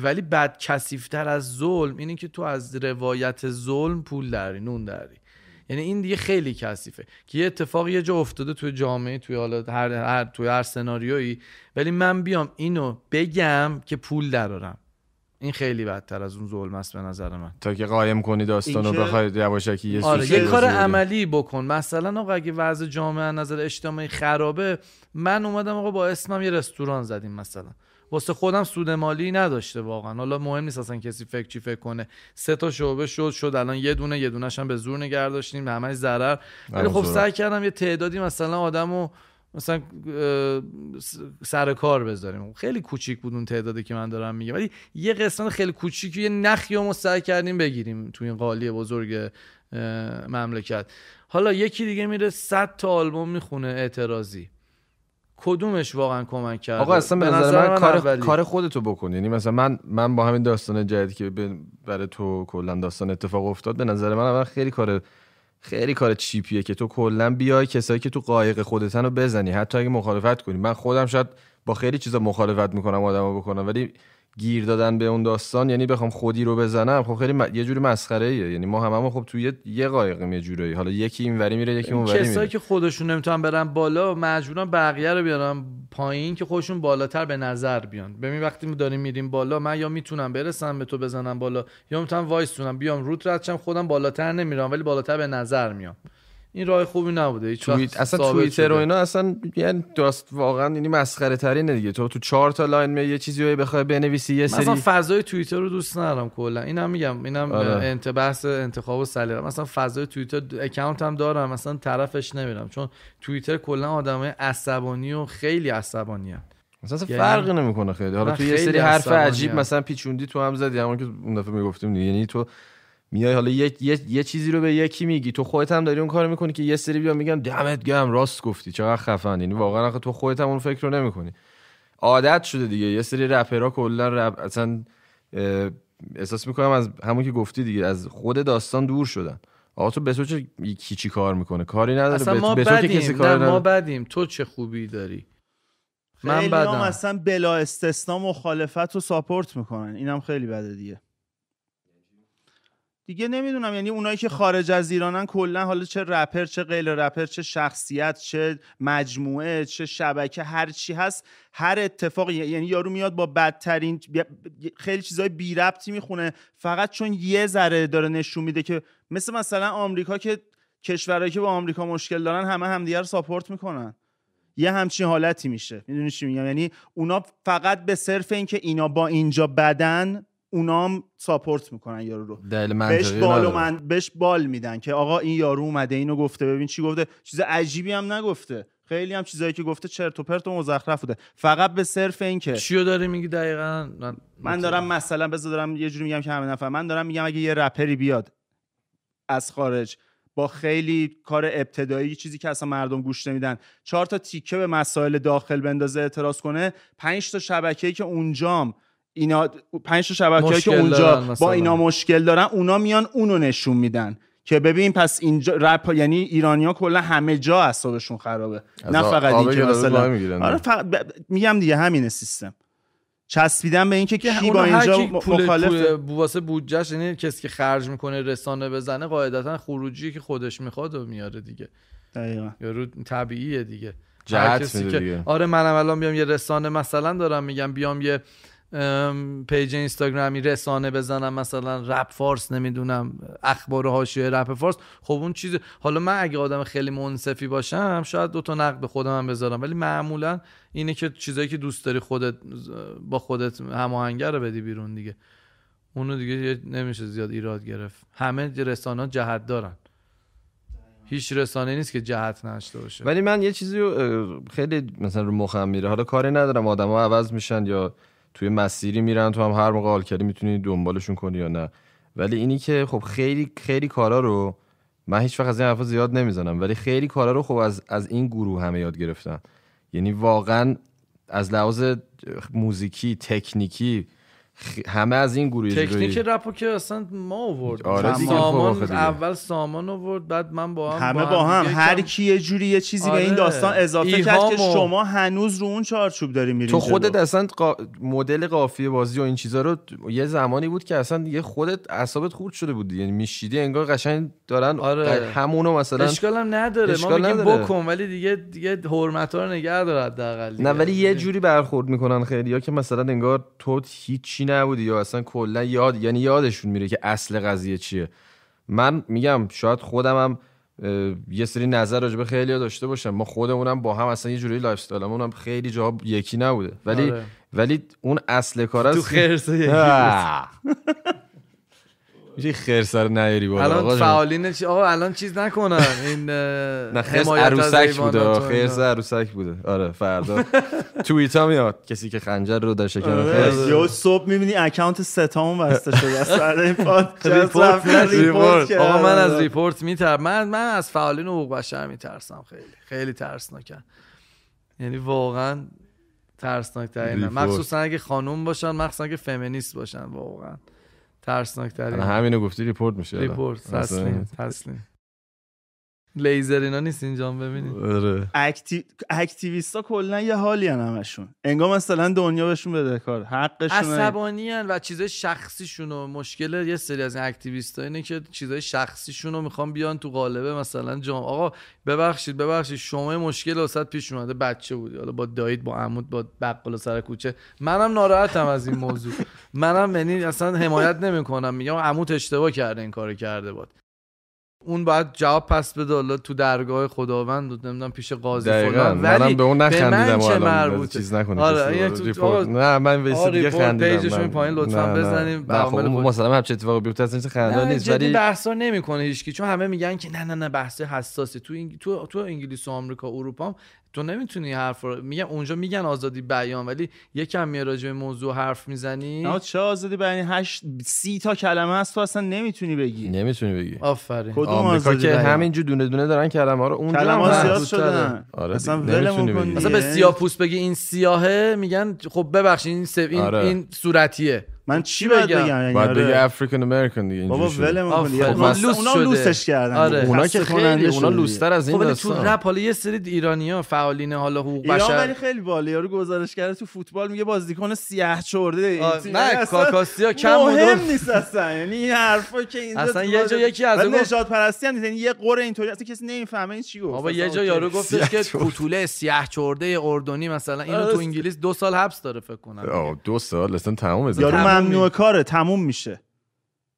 ولی بد کثیف‌تر از ظلم اینه که تو از روایت ظلم پول داری، نون داری، یعنی این دیگه خیلی کثیفه که یه اتفاقی یه جا افتاده توی جامعه، توی حالا هر هر توی هر سناریویی، ولی من بیام اینو بگم که پول درارم، این خیلی بدتر از اون ظلم است به نظر من. تا که قایم کنی داستانو بخوای یواشکی یه آره، یه کار عملی بکن. مثلا آقا اگه وضع جامعه نظر اجتماعی خرابه، من اومدم آقا با اسمم یه رستوران زدیم مثلا، واسه خودم سود مالی نداشته واقعا. حالا مهم نیست اصلا کسی فکر چی فکر کنه. سه تا شعبه شد شد الان یه دونه یه دونه‌ش هم به زور نگه داشتیم، همش ضرر. ولی خب سعی کردم یه تعدادی مثلا آدمو مثلا سر کار بذاریم. خیلی کوچیک بود اون تعدادی که من دارم میگم، ولی یه قسمت خیلی کوچیکی یه نخی رو سعی کردیم بگیریم تو این قالی بزرگ مملکت. حالا یکی دیگه میره صد تا آلبوم میخونه اعتراضی، کدومش واقعا کمک کرد؟ آقا اصلا به نظر من, من کار کار خودتو بکن. یعنی مثلا من من با همین داستان جدیدی که برای تو کلا داستان اتفاق افتاد، به نظر من اول خیلی کار خیلی کار چیپیه که تو کلا بیای کسایی که تو قایق خودتن رو بزنی، حتی اگه مخالفت کنی. من خودم شاید با خیلی چیزا مخالفت میکنم آدمو بکنم، ولی گیر دادن به اون داستان، یعنی بخوام خودی رو بزنم، خب خیلی م... یه جوری مسخره ایه. یعنی ما هممون خب توی یه قایقیم یه جوری، حالا یکی اینوری میره یکی اونوری میره. کسایی که خودشون نمیتونن برن بالا مجبورن بقیه رو بیارن پایین که خودشون بالاتر به نظر بیان. ببین وقتی ما داریم میریم بالا، من یا میتونم برسم به تو بزنم بالا، یا میتونم وایسونم بیام روت ردشم، خودم بالاتر نمیرم ولی بالاتر به نظر میام. این راه خوبی نبوده هیچ وقت. اصلا توییتر و اینا اصلا یعنی درست واقعا یعنی مسخره ترینه دیگه. تو تو چهار تا لاین یه چیزی رو بخوای بنویسی یه سری. مثلا فضای توییتر رو دوست ندارم کلا. اینم میگم اینم انت بحث انتخاب و سلیقه. مثلا فضای توییتر اکانتم دارم، مثلا طرفش نمیرم چون توییتر کلا آدمای عصبانی و خیلی عصبانیان. مثلا یعنی فرقی نمیکنه خیلی. حالا تو یه سری حرف عجیب مثلا پیچوندی تو هم زدی، همون که اون دفعه میگفتیم دیگه. یعنی تو میای حالا یه،, یه،, یه چیزی رو به یکی میگی، تو خودت هم داری اون کارو میکنی که یه سری بیا میگن دمت گرم راست گفتی چقدر خفن. یعنی واقعا آخه تو خودت هم اون فکر رو نمیکنی، عادت شده دیگه. یه سری رپرها کلا رپ اصلا احساس میکنم از همون که گفتی دیگه از خود داستان دور شدن. آقا تو به تو چه کی چی کار میکنه کاری نداره، به تو که کسی کار نداره. ما بدیم تو چه خوبی داری. من بدم اصلا بلا استثنا مخالفت و ساپورت میکنن، اینم خیلی بده دیگه. دیگه نمیدونم یعنی اونایی که خارج از ایرانن کلا، حالا چه رپر چه غیر رپر، چه شخصیت چه مجموعه چه شبکه، هر چی هست، هر اتفاق، یعنی یارو میاد با بدترین خیلی چیزای بی ربطی میخونه فقط چون یه ذره داره نشون میده که مثل مثلا آمریکا که کشورایی که با آمریکا مشکل دارن همه همدیگه رو ساپورت میکنن، یه همچین حالتی میشه. میدونی چی میگم؟ یعنی اونا فقط به صرف اینکه اینا با اینجا بدن اونام ساپورت میکنن یارو رو، بهش بال من بهش بال میدن که آقا این یارو اومده اینو گفته، ببین چی گفته، چیز عجیبی هم نگفته، خیلی هم چیزایی که گفته چرت و پرت و مزخرف بوده، فقط به صرف این که چیو داره میگی دقیقاً. من, من دارم مثلا بذار دارم یه جوری میگم که همه نفهمن. من دارم میگم اگه یه رپری بیاد از خارج با خیلی کار ابتدایی، چیزی که اصلا مردم گوش نمیدن، چهار تا تیکه به مسائل داخل بندازه اعتراض کنه، پنج تا شبکه‌ای که اونجام اینا پنج تا شبکه‌ای که اونجا با اینا مشکل دارن اونا میان اونو نشون میدن که ببین پس اینجا رپ، یعنی ایرانی‌ها کلا همه جا اعصابشون خرابه، نه فقط اینکه مثلا آره فقط ب... میگم دیگه همین سیستم چسبیدن به اینکه کی با اینجا مخالفه واسه بودجهش. یعنی کسی که خرج میکنه رسانه بزنه قاعدتاً خروجی که خودش میخواد و میاره دیگه. دقیقاً یارو طبیعیه دیگه، جهت دیگه. آره منم الان میام یه رسانه مثلا دارم میگم بیام یه ام پیج اینستاگرامی رسانه بزنم مثلا رپ فارس نمیدونم اخبار حاشیه رپ فارس، خب اون چیز. حالا من اگه آدم خیلی منصفی باشم شاید دو تا نقد به خودم هم بذارم، ولی معمولا اینه که چیزایی که دوست داری خودت با خودت هماهنگه رو بدی بیرون دیگه، اونو دیگه نمیشه زیاد ایراد گرفت. همه رسانه‌ها جهت دارن، هیچ رسانه نیست که جهت نشته باشه. ولی من یه چیزی خیلی مثلا رو مخم میره، حالا کاری ندارم آدم‌ها عوض میشن یا توی مسیری میرن، تو هم هر موقع حال کردی میتونی دنبالشون کنی یا نه. ولی اینی که خب خیلی خیلی کارا رو من هیچ وقت از این حرفا زیاد نمیزنم، ولی خیلی کارا رو خب از از این گروه همه یاد گرفتن. یعنی واقعا از لحاظ موزیکی تکنیکی همه از این گروه اجرایی تکنیک رپو که اصلا ما آوردیم. آره سامان اول سامان آورد، بعد من با هم همه با هم, هم. هر کی یه جوری یه چیزی آره. به این داستان اضافه کرد که شما هنوز رو اون چارچوب داری میرید. تو خودت اصلا قا... مدل قافیه بازی و این چیزا رو یه زمانی بود که اصلا یه خودت اعصابت خورد شده بود، یعنی میشیدی انگار قشنگ دارن آره. همونو مثلا اشکال هم نداره اشکال ما میگیم بکن، ولی دیگه دیگه حرمتا رو نگه داره حداقل. نه ولی یه جوری برخورد میکنن خیلیا که مثلا انگار تو هیچ نبودی یا اصلا کلا یاد یعنی یادشون میره که اصل قضیه چیه. من میگم شاید خودم هم یه سری نظر راجع به خیلیا داشته باشم، ما خودمونم با هم اصلا یه جوری لایف استایلمون هم خیلی جا یکی نبوده، ولی آره. ولی اون اصل کار است تو خرسه یکی میشه خرسه رو نیاری بالا الان فعالین چی آقا الان چیز نکنن این نه خرس عروسک بوده خرس عروسک بوده آره فردا توییتا میاد کسی که خنجر رو در شکم خرس یا صبح میبینی اکانت ستام بسته شده است سر این پادکست ریپورت آقا من از ریپورت میترسم من من از فعالین حقوق بشر میترسم خیلی خیلی ترسناکن یعنی واقعا ترسناک‌ترین مخصوصا اگه خانم باشن مخصوصا اگه فمینیست باشن واقعا ترسناک‌ترین همینو گفتی ریپورت میشه ریپورت تسلیم تسلیم لیزر اینا نیست اینجا ببینید آره اکتی... اکتیویستا کلا یه حالی ان همشون انگار مثلا دنیا بهشون بدهکار حقشون عصبانی ان و چیزای شخصیشون و مشکل یه سری از این اکتیویستا اینه که چیزای شخصیشون رو میخوان بیان تو قالبه مثلا جام آقا ببخشید ببخشید شما مشکل واسط پیش اومده بچه بودی حالا با داییت با عمود با بقال سر کوچه منم ناراحتم از این موضوع منم یعنی اصلا حمایت نمیکنم میگم عمود اشتباه کرده این کارو کرده بود اون باید جواب پس بده الله تو درگاه خداوند و نمیدونم پیش قاضی فلان ولی به اون نخندیدم الان چیز نکنه آره تو نه من ویسی دیگه خندیدم پیجشون پایین لطفا بزنیم عوامل مثلا همچین اتفاقی بیفته اصلا خنده نیست ولی بحثا نمیکنه هیچ کی چون همه میگن که نه نه نه بحث حساسه تو این... تو تو انگلیس و آمریکا اروپا تو نمیتونی حرف رو میگن اونجا میگن آزادی بیان ولی یکم میای راجع به موضوع حرف میزنی نه چه آزادی بیان هشت سی تا کلمه است تو اصلا نمیتونی بگی نمیتونی بگی آفرین آمریکا که همینجور دونه دونه دارن کلمه رو اونجا کلمه زیاد شدن آره اصلا ولمون کن مثلا به سیاه‌پوست بگی این سیاهه میگن خب ببخشید این سب... این, آره. این صورتیه من چی باید بگم یعنی باید بگی افریکن امریکن دیگه بابا ولمون کن اونا لوسش کردن آره. اونا که خیلی اونا لوستر از این داستان خب ولی تو رپ حالا یه سری ایرانی‌ها فعالین حالا حقوق بشر ایران ولی خیلی باله یارو گزارش کرده تو فوتبال میگه بازیکن سیاه چرده نه کاکاسیا کم مهم نیست اصلا یعنی این حرفا که اینجا اصلا یه جا یکی از اون نژاد پرستی هم یعنی یه قره اینطوری اصلا کسی نمیفهمه این چی گفت بابا یه جا یارو گفتش که پوتوله سیاه چرده اردنی مثلا اینو تو انگلیس دو سال حبس داره فکر کنم دو سال اصلا تمومه ممنوع کاره تموم میشه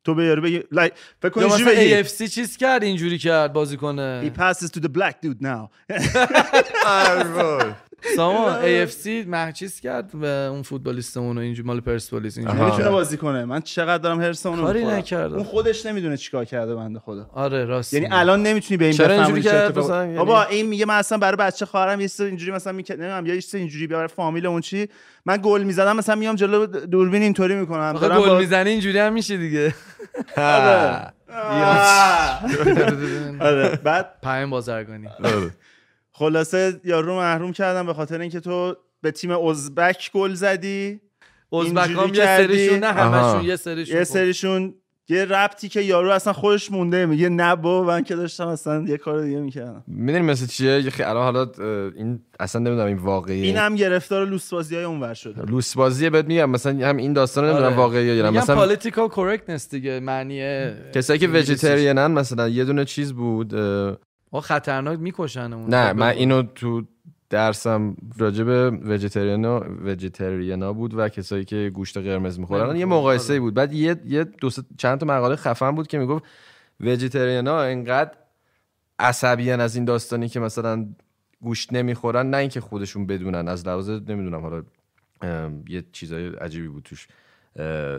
تو بیار بگی لایک فکر کنم مثلا اف سی چیز کرد اینجوری کرد بازی کنه he passes to the black dude now سامان اف سی مخچیز کرد و اون فوتبالیستمون اینجوری مال پرسپولیس اینجوری نمیتونه بازی کنه من چقدر دارم هرس اون کاری نکرد اون خودش نمیدونه چیکار کرده بنده خدا آره راست یعنی الان نمیتونی به این بفهمی چه اتفاقی بابا این میگه من اصلا برای بچه خواهرم یه چیز اینجوری مثلا میکنم نمیدونم یا یه چیز اینجوری برای فامیل اون چی من گل میزدم مثلا میام جلو دوربین اینطوری میکنم دارم گل میزنی اینجوری هم میشه دیگه آره آره بعد پایین بازرگانی آره خلاصه یارو رو محروم کردم به خاطر اینکه تو به تیم ازبک گل زدی ازبکام یه سریشون نه همشون یه سریشون یه سریشون یه ربطی که یارو اصلا خودش مونده میگه نه با من که داشتم اصلا یه کار دیگه میکردم میدونی مثلا چیه یه الان حالا این اصلا نمیدونم این واقعیه اینم گرفتار لوس بازیای اونور شده لوس بازیه بهت میگم مثلا هم این داستانا نمیدونم آره. واقعیه یا نه مثلا پالیتیکال کورکتنس دیگه معنی کسایی که ویجیتریانن مثلا یه دونه چیز بود و خطرناک میکشنمون نه من اینو تو درسم راجب ویجیتریانا ویجیتریانا بود و کسایی که گوشت قرمز میخورن یه مقایسه بود بعد یه یه دو چند تا مقاله خفن بود که میگفت ویجیتریانا اینقدر عصبیان از این داستانی که مثلا گوشت نمیخورن نه اینکه خودشون بدونن از لحاظ نمیدونم حالا یه چیزای عجیبی بود توش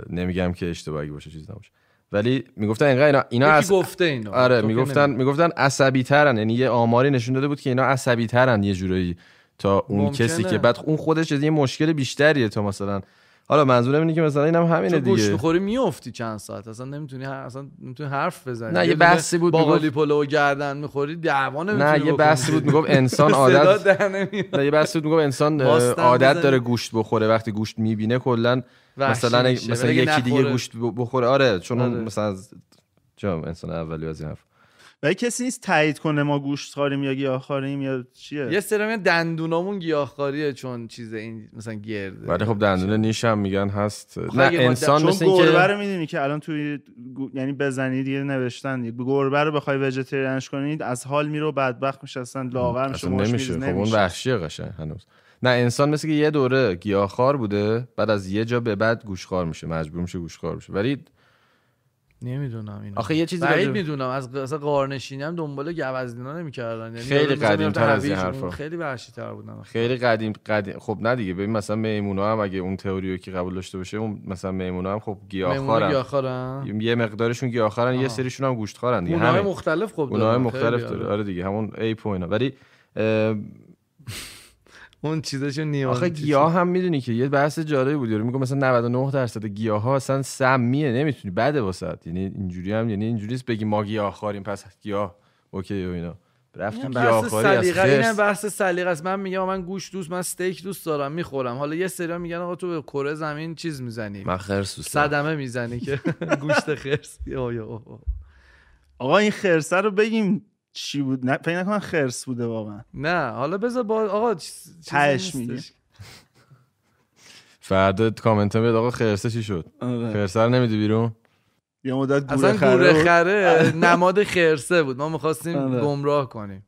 نمیگم که اشتباهی باشه چیز نباشه ولی میگفتن اینقدر اینا اینا از گفته اینا آره میگفتن میگفتن عصبی ترن یعنی یه آماری نشون داده بود که اینا عصبی ترن یه جورایی تا اون ممکنه. کسی که بعد اون خودش یه مشکل بیشتریه تا مثلا حالا منظورم اینه که مثلا اینم هم همینه دیگه گوشت بخوری میافتی چند ساعت اصلا نمیتونی اصلا نمیتونی حرف بزنی نه یه بحثی بود باقالی پلو گردن میخوری دعوا نمیتونی نه یه بحثی بود میگفت انسان عادت نه یه بحثی بود میگفت انسان عادت داره گوشت بخوره وقتی گوشت میبینه کلا مثلا میشه. مثلا یکی نخوره. دیگه گوشت بخوره آره چون آره. مثلا جام انسان اولی از این حرف ولی کسی نیست تایید کنه ما گوشت خوریم یا گیاهخواریم یا چیه یه سری میگن دندونامون گیاهخواریه چون چیز این مثلا گرده ولی خب دندونه نیش هم میگن هست نه انسان مثل اینکه گربه رو میدونی که الان توی یعنی بزنی دیگه نوشتن گربه رو بخوای ویجیتریانش کنید از حال میره بدبخت میشه اصلا لاغر میشه نمیشه خب اون وحشیه قشنگ هنوز نه انسان مثل که یه دوره گیاهخوار بوده بعد از یه جا به بعد گوشخوار میشه مجبور میشه گوشخوار بشه ولی نمیدونم اینو. آخه یه چیزی بعید میدونم از اصلا قارنشینی هم دنبال گوزدینا نمی‌کردن، یعنی خیلی قدیم تر از این حرفا، خیلی وحشی‌تر بودن، خیلی قدیم قدیم. خب نه دیگه، ببین مثلا میمونا هم اگه اون تئوریو که قبول داشته باشه، اون مثلا میمونا هم خب گیاهخوارن، یه مقدارشون گیاهخوارن، یه سریشون هم گوشتخوارن دیگه، اونها مختلف. خب اونها مختلف داره، آره دیگه، همون ایپو اینا. ولی اون چیزاشو نیاز آخه گیاه هم میدونی که یه بحث جالبی بود، یارو میگه مثلا نود و نه درصد گیاه ها اصلا سمیه، نمیتونی بده واسط، یعنی اینجوری هم، یعنی اینجوریه بگی ما گیاه خاریم پس گیاه اوکی و اینا، رفتم گیاه خاری از خرس. اینم بحث سلیقه است. من میگم من گوشت دوست، من استیک دوست دارم میخورم، حالا یه سری میگن آقا تو کره زمین چیز میزنی، من خرس دوست، صدمه میزنی که گوشت خرس. آقا این خرس رو بگیم چی بود؟ نه فکر نکنم خرس بوده واقعا. نه حالا بذار با آقا تهش میگه فردا کامنت بده آقا خرسه چی شد. خرسه رو نمیدی بیرون یه مدت، گوره خره، گوره خره نماد خرسه بود، ما می‌خواستیم گمراه کنیم.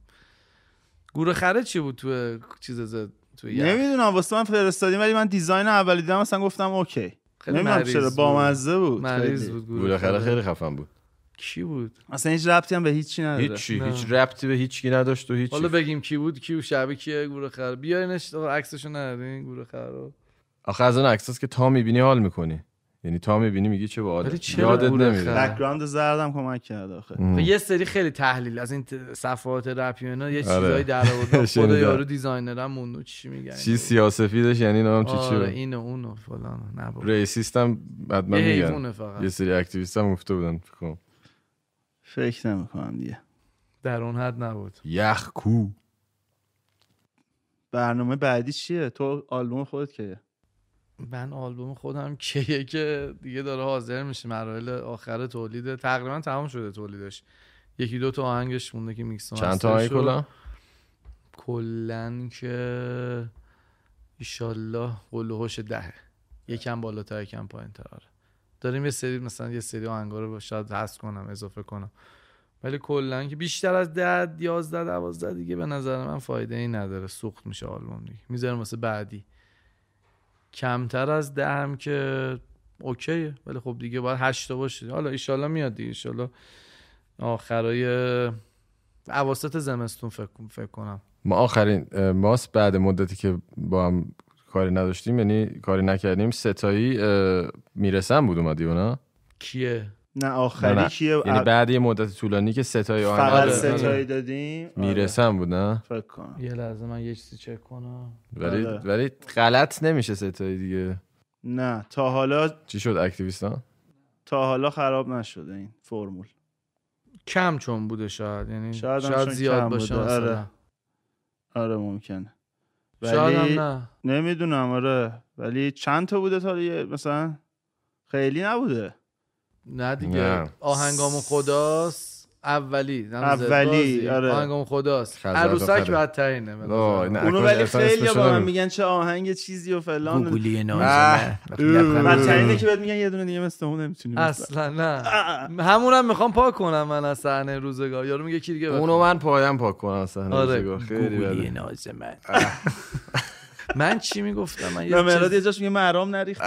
گوره خره چی بود تو چیز زد تو نمیدونم، واسه من فرستادیم ولی من دیزاین اولی دیدم مثلا گفتم اوکی، نمیدونم چرا بامزه بود، مریض بود گوره خره، خیلی خفن بود. کی بود؟ اصلا هیچ ربطی هم به هیچی نداره، هیچی، هیچ ربطی به هیچکی نداشت و هیچ. حالا بگیم کی بود، کیو شبیه کیه گوره خر، بیارینش عکسشو ندارین گوره خر رو. آخه از اون عکساست که تا میبینی حال میکنی، یعنی تا میبینی میگی چه باحال، یادت نمیره. بک‌گراند زردم کمک کرد آخه. یه سری خیلی تحلیل از این صفحات رپ و اینا یه چیزایی در آوردن، خود یارو دیزاینرم موندو چی میگن، چی سیاسفیدش، یعنی نام چی چی اینو اونو فلان نبا، ریسیستم بعد من میگم یه سری اکتیویستم گفته بودن فکر کنم، فکر نمی‌کنم دیگه در اون حد نبود. یخ کو. برنامه بعدی چیه؟ تو آلبوم خودت کیه؟ من آلبوم خودم کیه که دیگه داره حاضر میشه، مراحل آخر تولیده، تقریبا تمام شده تولیدش، یکی دو تا آهنگش مونده که میکس مستر. چند تا آهنگ کلا؟ کلا که ان شاء الله قلوهش دهه، یکم بالاتر یکم پایین‌تر. داریم یه سری مثلا یه سری آهنگا رو شاید حذف کنم اضافه کنم، ولی کلا که بیشتر از ده یازده دوازده دیگه به نظر من فایده ای نداره، سوخت میشه آلبوم دیگه، میذارم واسه بعدی. کمتر از ده هم که اوکیه، ولی خب دیگه باید هشت تا باشه. حالا ان شاءالله میاد دیگه، ان شاءالله آخرای اواسط زمستون فکر فکر کنم. ما آخرین ماست بعد مدتی که با هم کاری نداشتیم، یعنی کاری نکردیم، ستایی میرسن بود اومدی اونا کیه؟ نه آخری نه نه. کیه؟ یعنی بعد یه مدت طولانی که ستایی آهنگ فقط ستایی دادیم میرسن بود نه؟ فکر کنم یه لحظه من یه چیزی چک کنم، ولی ولی غلط نمیشه ستایی دیگه. نه تا حالا چی شد اکتیویستان؟ تا حالا خراب نشده این فرمول، کم چون بوده شاید، یعنی شاید, شاید زیاد باشه. آره آره ممکنه، ولی نه. نمیدونم آره، ولی چند تا بوده تا مثلا خیلی نبوده. نه دیگه آهنگامون خداست اولی، اولی آره آهنگامون خداست، عروسک بدترینه اونو، ولی خیلی با من میگن چه آهنگ چیزی و فلان گوگلی نازمه بدترینه که بهت میگن یه دونه دیگه مثل اون نمیتونی اصلا. نه همونم میخوام پاک کنم من از صحنه روزگار، یارو میگه کی دیگه اونو من پایم پاک کنم از صحنه روزگار، خیلی بده گوگلی نازمه. من چی میگفتم؟ من یه مراد یه جاش میگه مرام نریخت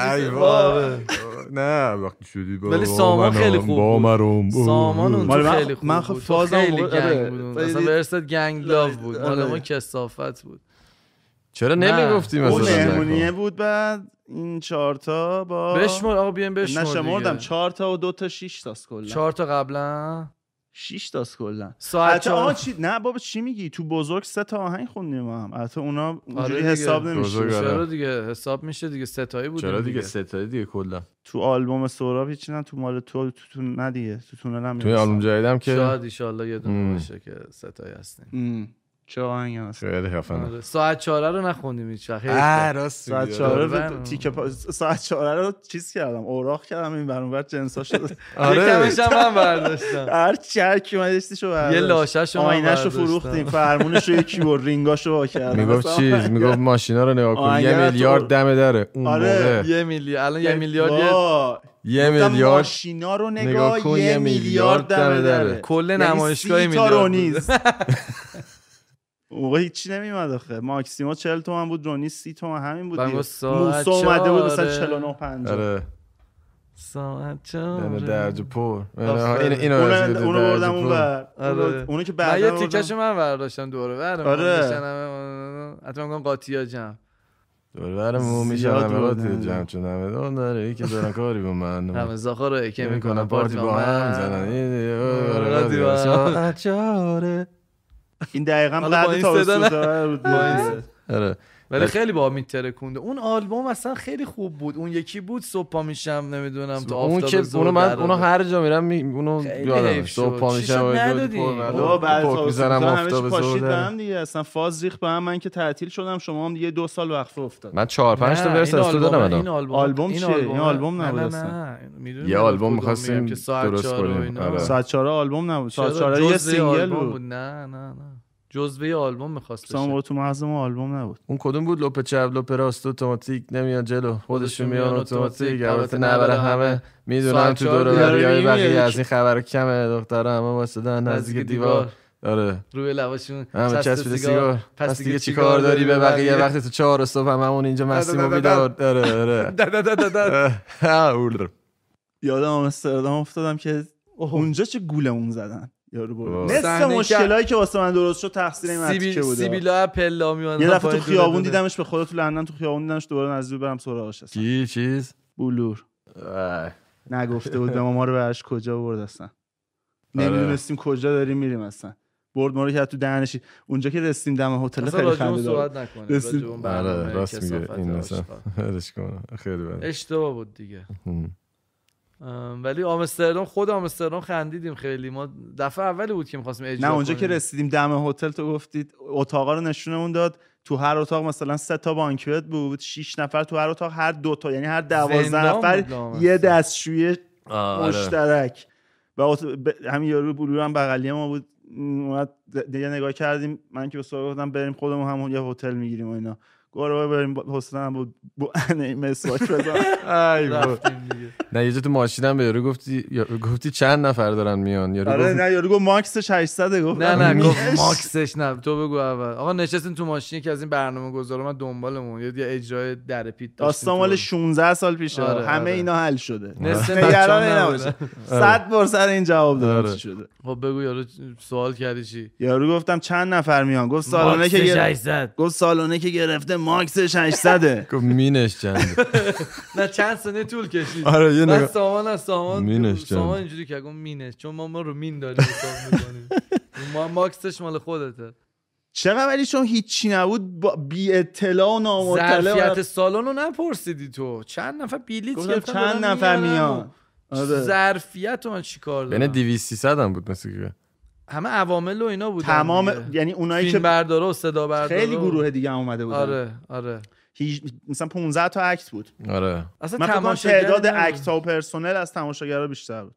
نه وقتی شدی با، ولی سامان خیلی خوب بود، سامان اون خیلی خوب بود، فازم گنگ بود اصلا، ورست گنگ لاف بود، مال ما کثافت بود. چرا نمیگفتی مثلا اون مهمونیه بود؟ بعد این چهار تا با بشمار آقا، بیام بشمار، نشمردم چهار تا و دو تا شش تا کلا، چهار تا قبلا شش تا کلا ساعت آقا چی... نه بابا چی میگی تو بزرگ سه تا آهنگ خوندیم ما هم، البته اونا اونجوری آره حساب نمیشه. چرا دیگه حساب میشه دیگه، سه تایی بود. چرا دیگه سه تایی دیگه کلا تو آلبوم سهراب هیچی نه، تو مال تو تو نه دیگه تو تونل هم تو آلبوم جدیدم که شاید ان شاء الله یه دونه باشه که سه تایی هستیم. چه آهنگی هست خیلی خفنه. ساعت چهار رو نخوندیم هیچ وقت. آ راست میگی. ساعت چهار رو تیک ساعت چهار رو چیز کردم، اوراق کردم این برون ور جنسا شد. آره کمش هم برداشتم. هر چرکی اومدیشو برداشت. یه لاشه‌شو آینه‌شو فروختیم، فرمونشو یکی برد، رینگاشو وا کردم. میگفت چیز، میگفت ماشینا رو نگاه کن یه میلیارد دم داره. آره یه میلیارد، الان یه میلیارد یه میلیارد ماشینا رو نگاه کن یه میلیارد دم داره. کل نمایشگاه میلیارد. اون هیچ نمیومد آخه، ماکسیما چهل تومن بود، رونی سی تومن همین بود، موسا اومده بود مثلا چهل و نه پنجاه. آره ساعت چند درجه پر اینو اونو بردم اون بر اونو که بعدا من یه تیکش من برداشتم دوره برم آره حتما میگم قاطیا جمع دوره برم میشم قاطیا جمع چون همه اون داره یکی دارن کاری با من همه زاخا رو یکی میکنن پارتی با هم زنن ساعت چهار این دقیقاً بعد تابستون بود آره ولی خیلی با میترکونده اون آلبوم اصلا خیلی خوب بود اون یکی بود صبح پا میشم نمیدونم تا آفتاب زور اون من اونو هر جا میرم می... اونو یادم صبح پا میشم دو بعد میذارم آفتاب زور دیگه اصلا فاز ریخت به هم من که تعطیل شدم شما هم یه دو سال وقفه افتاد من چهار پنج تا ورس استو دادم این آلبوم چیه این آلبوم نبود اصلا یه آلبوم می‌خواستیم درست کنیم ساعت چهار آلبوم نبود ساعت چهار یه سینگل بود نه نه نه جزوه آلبوم می‌خواست بشه. سامو تو معظم آلبوم نبود. اون کدوم بود لپ چپ لپ راست اتوماتیک نمیاد جلو. خودشون میان اتوماتیک البته نبره همه میدونم تو دور و بریای بقیه از این خبر کمه دخترها همه واسدن نزدیک دیوار. آره. روی لباشون چسبیده سیگار. پس دیگه چیکار داری به بقیه وقتی تو چهار صبح هممون اینجا مستیمو بیدار. آره آره. یادم آمستردام افتادم که اونجا چه گولمون زدن. یارو بود. نصف مشکلایی که واسه من درست شد تقصیر متیکه بود. سیبیلا پلا میوندن. یه دفعه تو خیابون دیدمش به خدا تو لندن تو خیابون دیدمش دوباره نزدیک برم سراغش هستم. چی چیز؟ بلور. نگفته بود به ما رو برش کجا برد اصلا. نمیدونستیم کجا داریم میریم اصلا. برد ما رو که تو دهنش اونجا که رسیدیم دم هتل خیلی خنده داد. رسیدیم. آره راست میگه این اصلا. ولش کن. خیلی بد. اشتباه بود دیگه. ولی آمستردام خود آمستردام خندیدیم خیلی ما دفعه اولی بود که می‌خواستیم اجرا کنیم نه اونجا که رسیدیم دم هتل تو گفتید اتاقا رو نشونمون داد تو هر اتاق مثلا سه تا بانکوئت بود شش نفر تو هر اتاق هر دو تا یعنی هر دوازده نفر یه دستشویی مشترک و همین یارو بلور هم بغلی ما بود اومد دیگه نگاه کردیم من که به سوال گفتم بریم خودمون همون یه هتل میگیریم و اینا گروه بریم حسنم بود بوانه مسواک بزن ای رفتیم دیگه نه یه جا تو ماشینم به یارو گفتی یارو گفتی چند نفر دارن میان یارو آره گفت نه یارو گفت ماکسش هشتصد گفت نه نه گفت ماکسش نه تو بگو اول آقا نشستین تو ماشینی که از این برنامه‌گذارا من دنبالمون یه اجرای در پیت داستان مال شانزده سال پیشه آره همه آره. اینا حل شده نگران نباشه صد درصد این جواب داده شده خب بگو یارو سوال کردی چی یارو گفتم چند نفر میان گفت سالونه که هشتصد گفت سالونه که گرفته ماکسش هشتصده گفت مینش چند نه چند سنه طول کشید آره یه نگاه سامان از سامان سامان اینجوری که گفت مینش چون ما ما رو مین داریم حساب می‌کنیم ما ماکسش مال خودته چرا ولی چون هیچی نبود بی اطلاع و نامطلع ظرفیت سالن رو نپرسیدی تو چند نفر بلیط گرفتن چند نفر میان ظرفیت من چیکار دارم بین دویست سیصد هم بود مثلا همه عوامل و اینا بودن تمام دیگه. یعنی اونایی که برداره و صدا برداره خیلی گروه دیگه هم اومده بودن آره آره هیچ مثلا پانزده تا اکت بود آره اصلا تماشاگر تعداد اکت ها و پرسنل از تماشاگرها بیشتر بود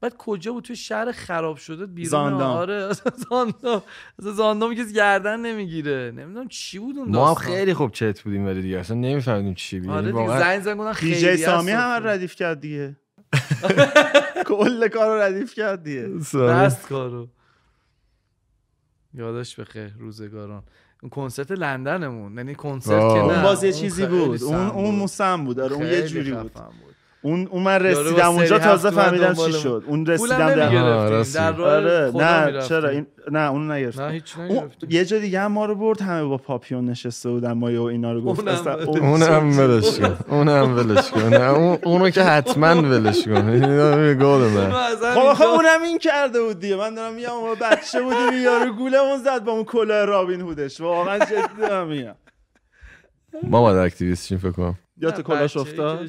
بعد کجا بود توی شهر خراب شده بیرون آره اصلا زاندام اصلا زاندام کسی گردن نمیگیره نمیدونم چی بود اون داستان ما خیلی خوب چت بودیم ولی دیگه اصلا نمیفهمیدیم چی بود آره دیگه زنگ زنگون خیلی دی جی سامی هم ردیف کرد دیگه کل کارو ردیف کرد دیگه راست کارو یادش بخیر روزگاران اون کنسرت لندنمون یعنی کنسرت که نه باز یه چیزی بود اون اون موسم بود آره اون یه جوری بود. بود اون اون من رسیدم اونجا تازه فهمیدم چی شد اون رسیدم در راه آره نه چرا این نه اون نگرفت یه جا دیگه هم ما رو برد همه با پاپیون نشسته بودن ما و اینا رو گفت اونم ولش کن اونم ولش کن اونو که حتما ولش کن اینا گفتم خب خب اونم این کرده بود دیگه من دارم میام ما بچه بودیم یارو گولمون زد با اون کلاه رابین هودش واقعا جدی دارم میام ما بعد اکتیویستشیم فکر کنم یا تو کلاش افتاد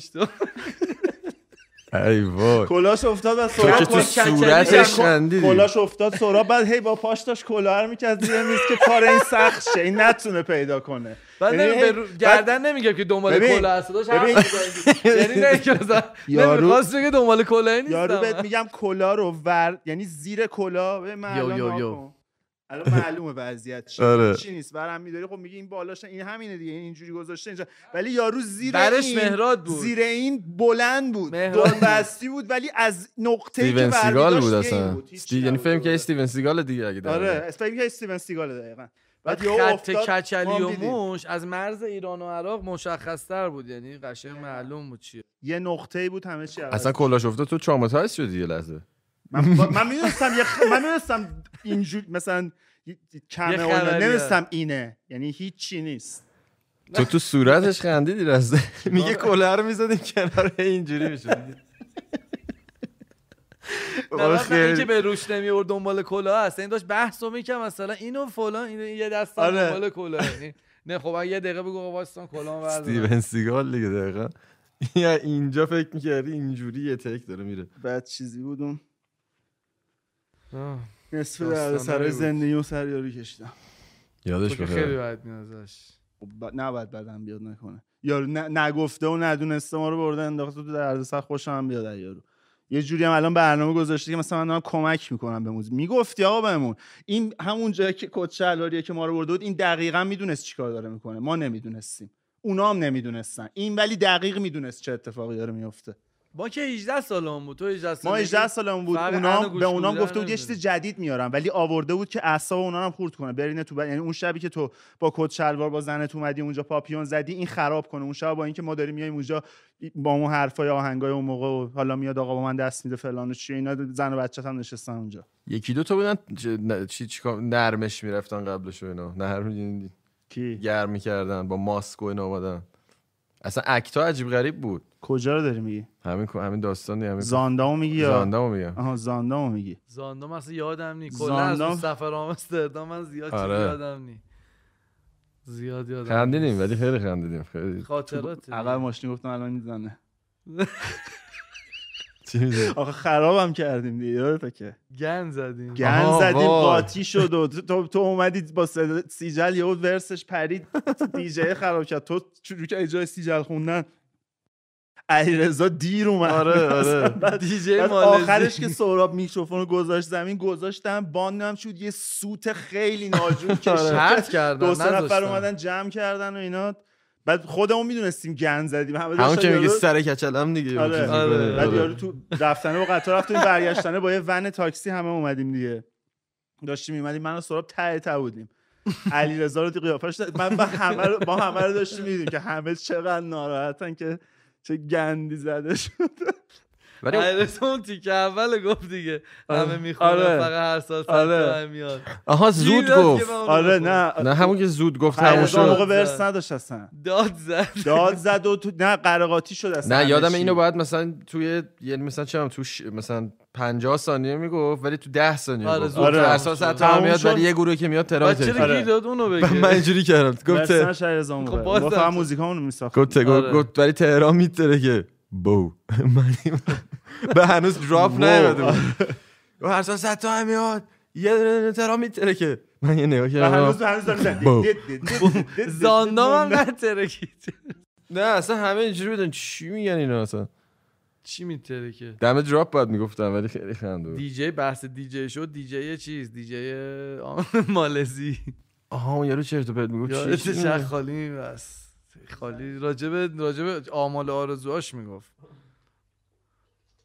ای وای کلاش افتاد از سورا تو صورتش خندیدی کلاش افتاد سورا بعد هی با پاش داشت کلاه رو می‌کرد زیر میز که کار این سخت شه این نتونه پیدا کنه بعد به گردن نمیگم که دنبال کلاه هست داش همین یعنی نمی‌خواد نمی‌خواست بگه دنبال کلاه نیست یارو بهت میگم کلاه رو ور یعنی زیر کلاه به معلومه الان معلومه وضعیت چی چی نیست برام می‌داری خب میگه این بالاش این همینه دیگه این اینجوری گذاشته اینجا ولی یارو زیر این مهراد بود زیر این بلند بود دور بستی بود ولی از نقطه‌ای که برمی‌داشت بود اصلا یعنی فهم که استیون سیگال دیگه اگه آره فهم که استیون سیگال دقیقاً بعد خط کچلی و موش از مرز ایران و عراق مشخص‌تر بود، یعنی قشنگ معلوم بود چیه، یه نقطه‌ای بود همه چی. اصلا کلاش افتاد تو تروماتایز شدی یه لحظه. من با... من می‌دونستم یه خ... من می‌دونستم اینجوری مثلا کمه اون نمی‌دونستم اینه، یعنی هیچ چی نیست. تو تو صورتش خندیدی راسته. میگه کلاه رو می‌زدیم کنار اینجوری می‌شد. درست این که به روش نمیورد دنبال کلاه هست، این داشت بحث رو میکنم مثلا اینو فلان اینو یه دستان دنبال کلاه. نه خب یه دقیقه بگو واسه کلاه ورد استیون سیگال دیگه دقیقه یا اینجا فکر میکردی اینجوری یه تک داره میره. بعد چیزی بودم نصف در سر زندگی و سریاری کشیدم یادش بخیر. خیلی بد نیازش نه بعد بدم بیاد نکنه یارو نگفته و ندونسته ما رو برده انداخته تو دردسر. خوشم بیاد یارو یه جوری هم الان برنامه گذاشته که مثلا من دارم کمک میکنم به موزیک. میگفتی آقا بهمون این همون جایی که کچه علاریه که ما رو برده بود این دقیقاً میدونست چیکار داره میکنه، ما نمیدونستیم، اونا هم نمیدونستن، این ولی دقیق میدونست چه اتفاقی داره میفته. ما که هجده سالمون بود، تو هجده سالمون، ما هجده سالمون بود، اونا به اونا گفته بود یه چیز جدید میارم ولی آورده بود که اعصاب اونا هم خرد کنه برینه تو بر... یعنی اون شبی که تو با کت شلوار با زنت اومدی اونجا پاپیون زدی این خراب کنه اون شب، با اینکه ما داریم میایم اونجا با اون حرفای آهنگای اون موقع و حالا میاد آقا با من دست میده فلان و چی اینا، زن و بچه‌ام نشستن اونجا یکی دو تا بودن چی چی نرمش میرفتن قبلش و اینا نرم کی گرم می‌کردن با ماسک و اینا اومدن. اصلا اکتا عجیب غریب بود. کجا رو داری میگی؟ همین همین داستانی همین زاندامو میگی یا زاندامو میگم؟ آها زاندامو میگی. زاندام اصلا یادم نی کلا از سفر آمستردام من زیاد چیز یادم نی. زیاد یادم. خندیدیم ولی خیلی خندیدیم خیلی. خاطرات. عقب ماشین گفتم الان میزنه. چی میزنه؟ آخه خرابم کردیم دیگه یادته که. گند زدیم. گند زدیم قاطی شد و تو تو اومدی با سیجل یهو ورسش پرید دیجی خراب کرد. تو چجوری که اجرای سیجل خوندن علیرضا دیر اومد. آره آره دیجی مالزی آخرش که سهراب میکروفونو گذاشت زمین گذاشتم باندم شد یه سوت خیلی ناجور کشت کردن دو سه نفر اومدن جمع کردن و اینا. بعد خودمون میدونستیم گند زدیم همون که میگه سر کچلم دیگه. آره بعد یارو تو رفتنه با قطار رفتیم برگشتنه با یه ون تاکسی همه اومدیم دیگه داشتیم میومدیم من و سهراب ته ته بودیم علیرضا رو قیافش من با همه رو با همه رو داشتیم میدیدیم که همه چقدر ناراحتن که چه گندی زده شد. ولی اون تیکه اول گفت دیگه همه میخوره فقط هر سال سال میاد. آها زود گفت. آره نه نه همون که زود گفت همون شد. موقع ورس نداشت اصلا. داد زد. داد زد و تو نه قرقاتی شد اصلا. نه یادم اینو باید مثلا توی یعنی مثلا چم تو مثلا پنجاه ثانیه میگفت ولی تو ده ثانیه گفت. آره اساس حتا میاد ولی یه گروه که میاد ترای ترای. چرا گیر داد اونو بگه. من اینجوری کردم. گفت مثلا شهرزام بود. گفت هم موزیکامونو میساخت. گفت گفت ولی تهران میتره که بو من به هنوز دراپ نمیده و هر سال صد تا میاد یه دونه ترا میتره که من یه نگاه کردم هنوز هنوز دارم زاندام هم نترکید. نه اصلا همه اینجوری بودن چی میگن اینا اصلا چی میتره که دم دراپ بعد میگفتم ولی خیلی خنده بود. دیجی بحث دیجی شد دیجی چیز دیجی مالزی آها اون یارو چرت و پرت میگفت چی چرخ خالی میبست خالی راجب راجب آمال آرزوهاش میگفت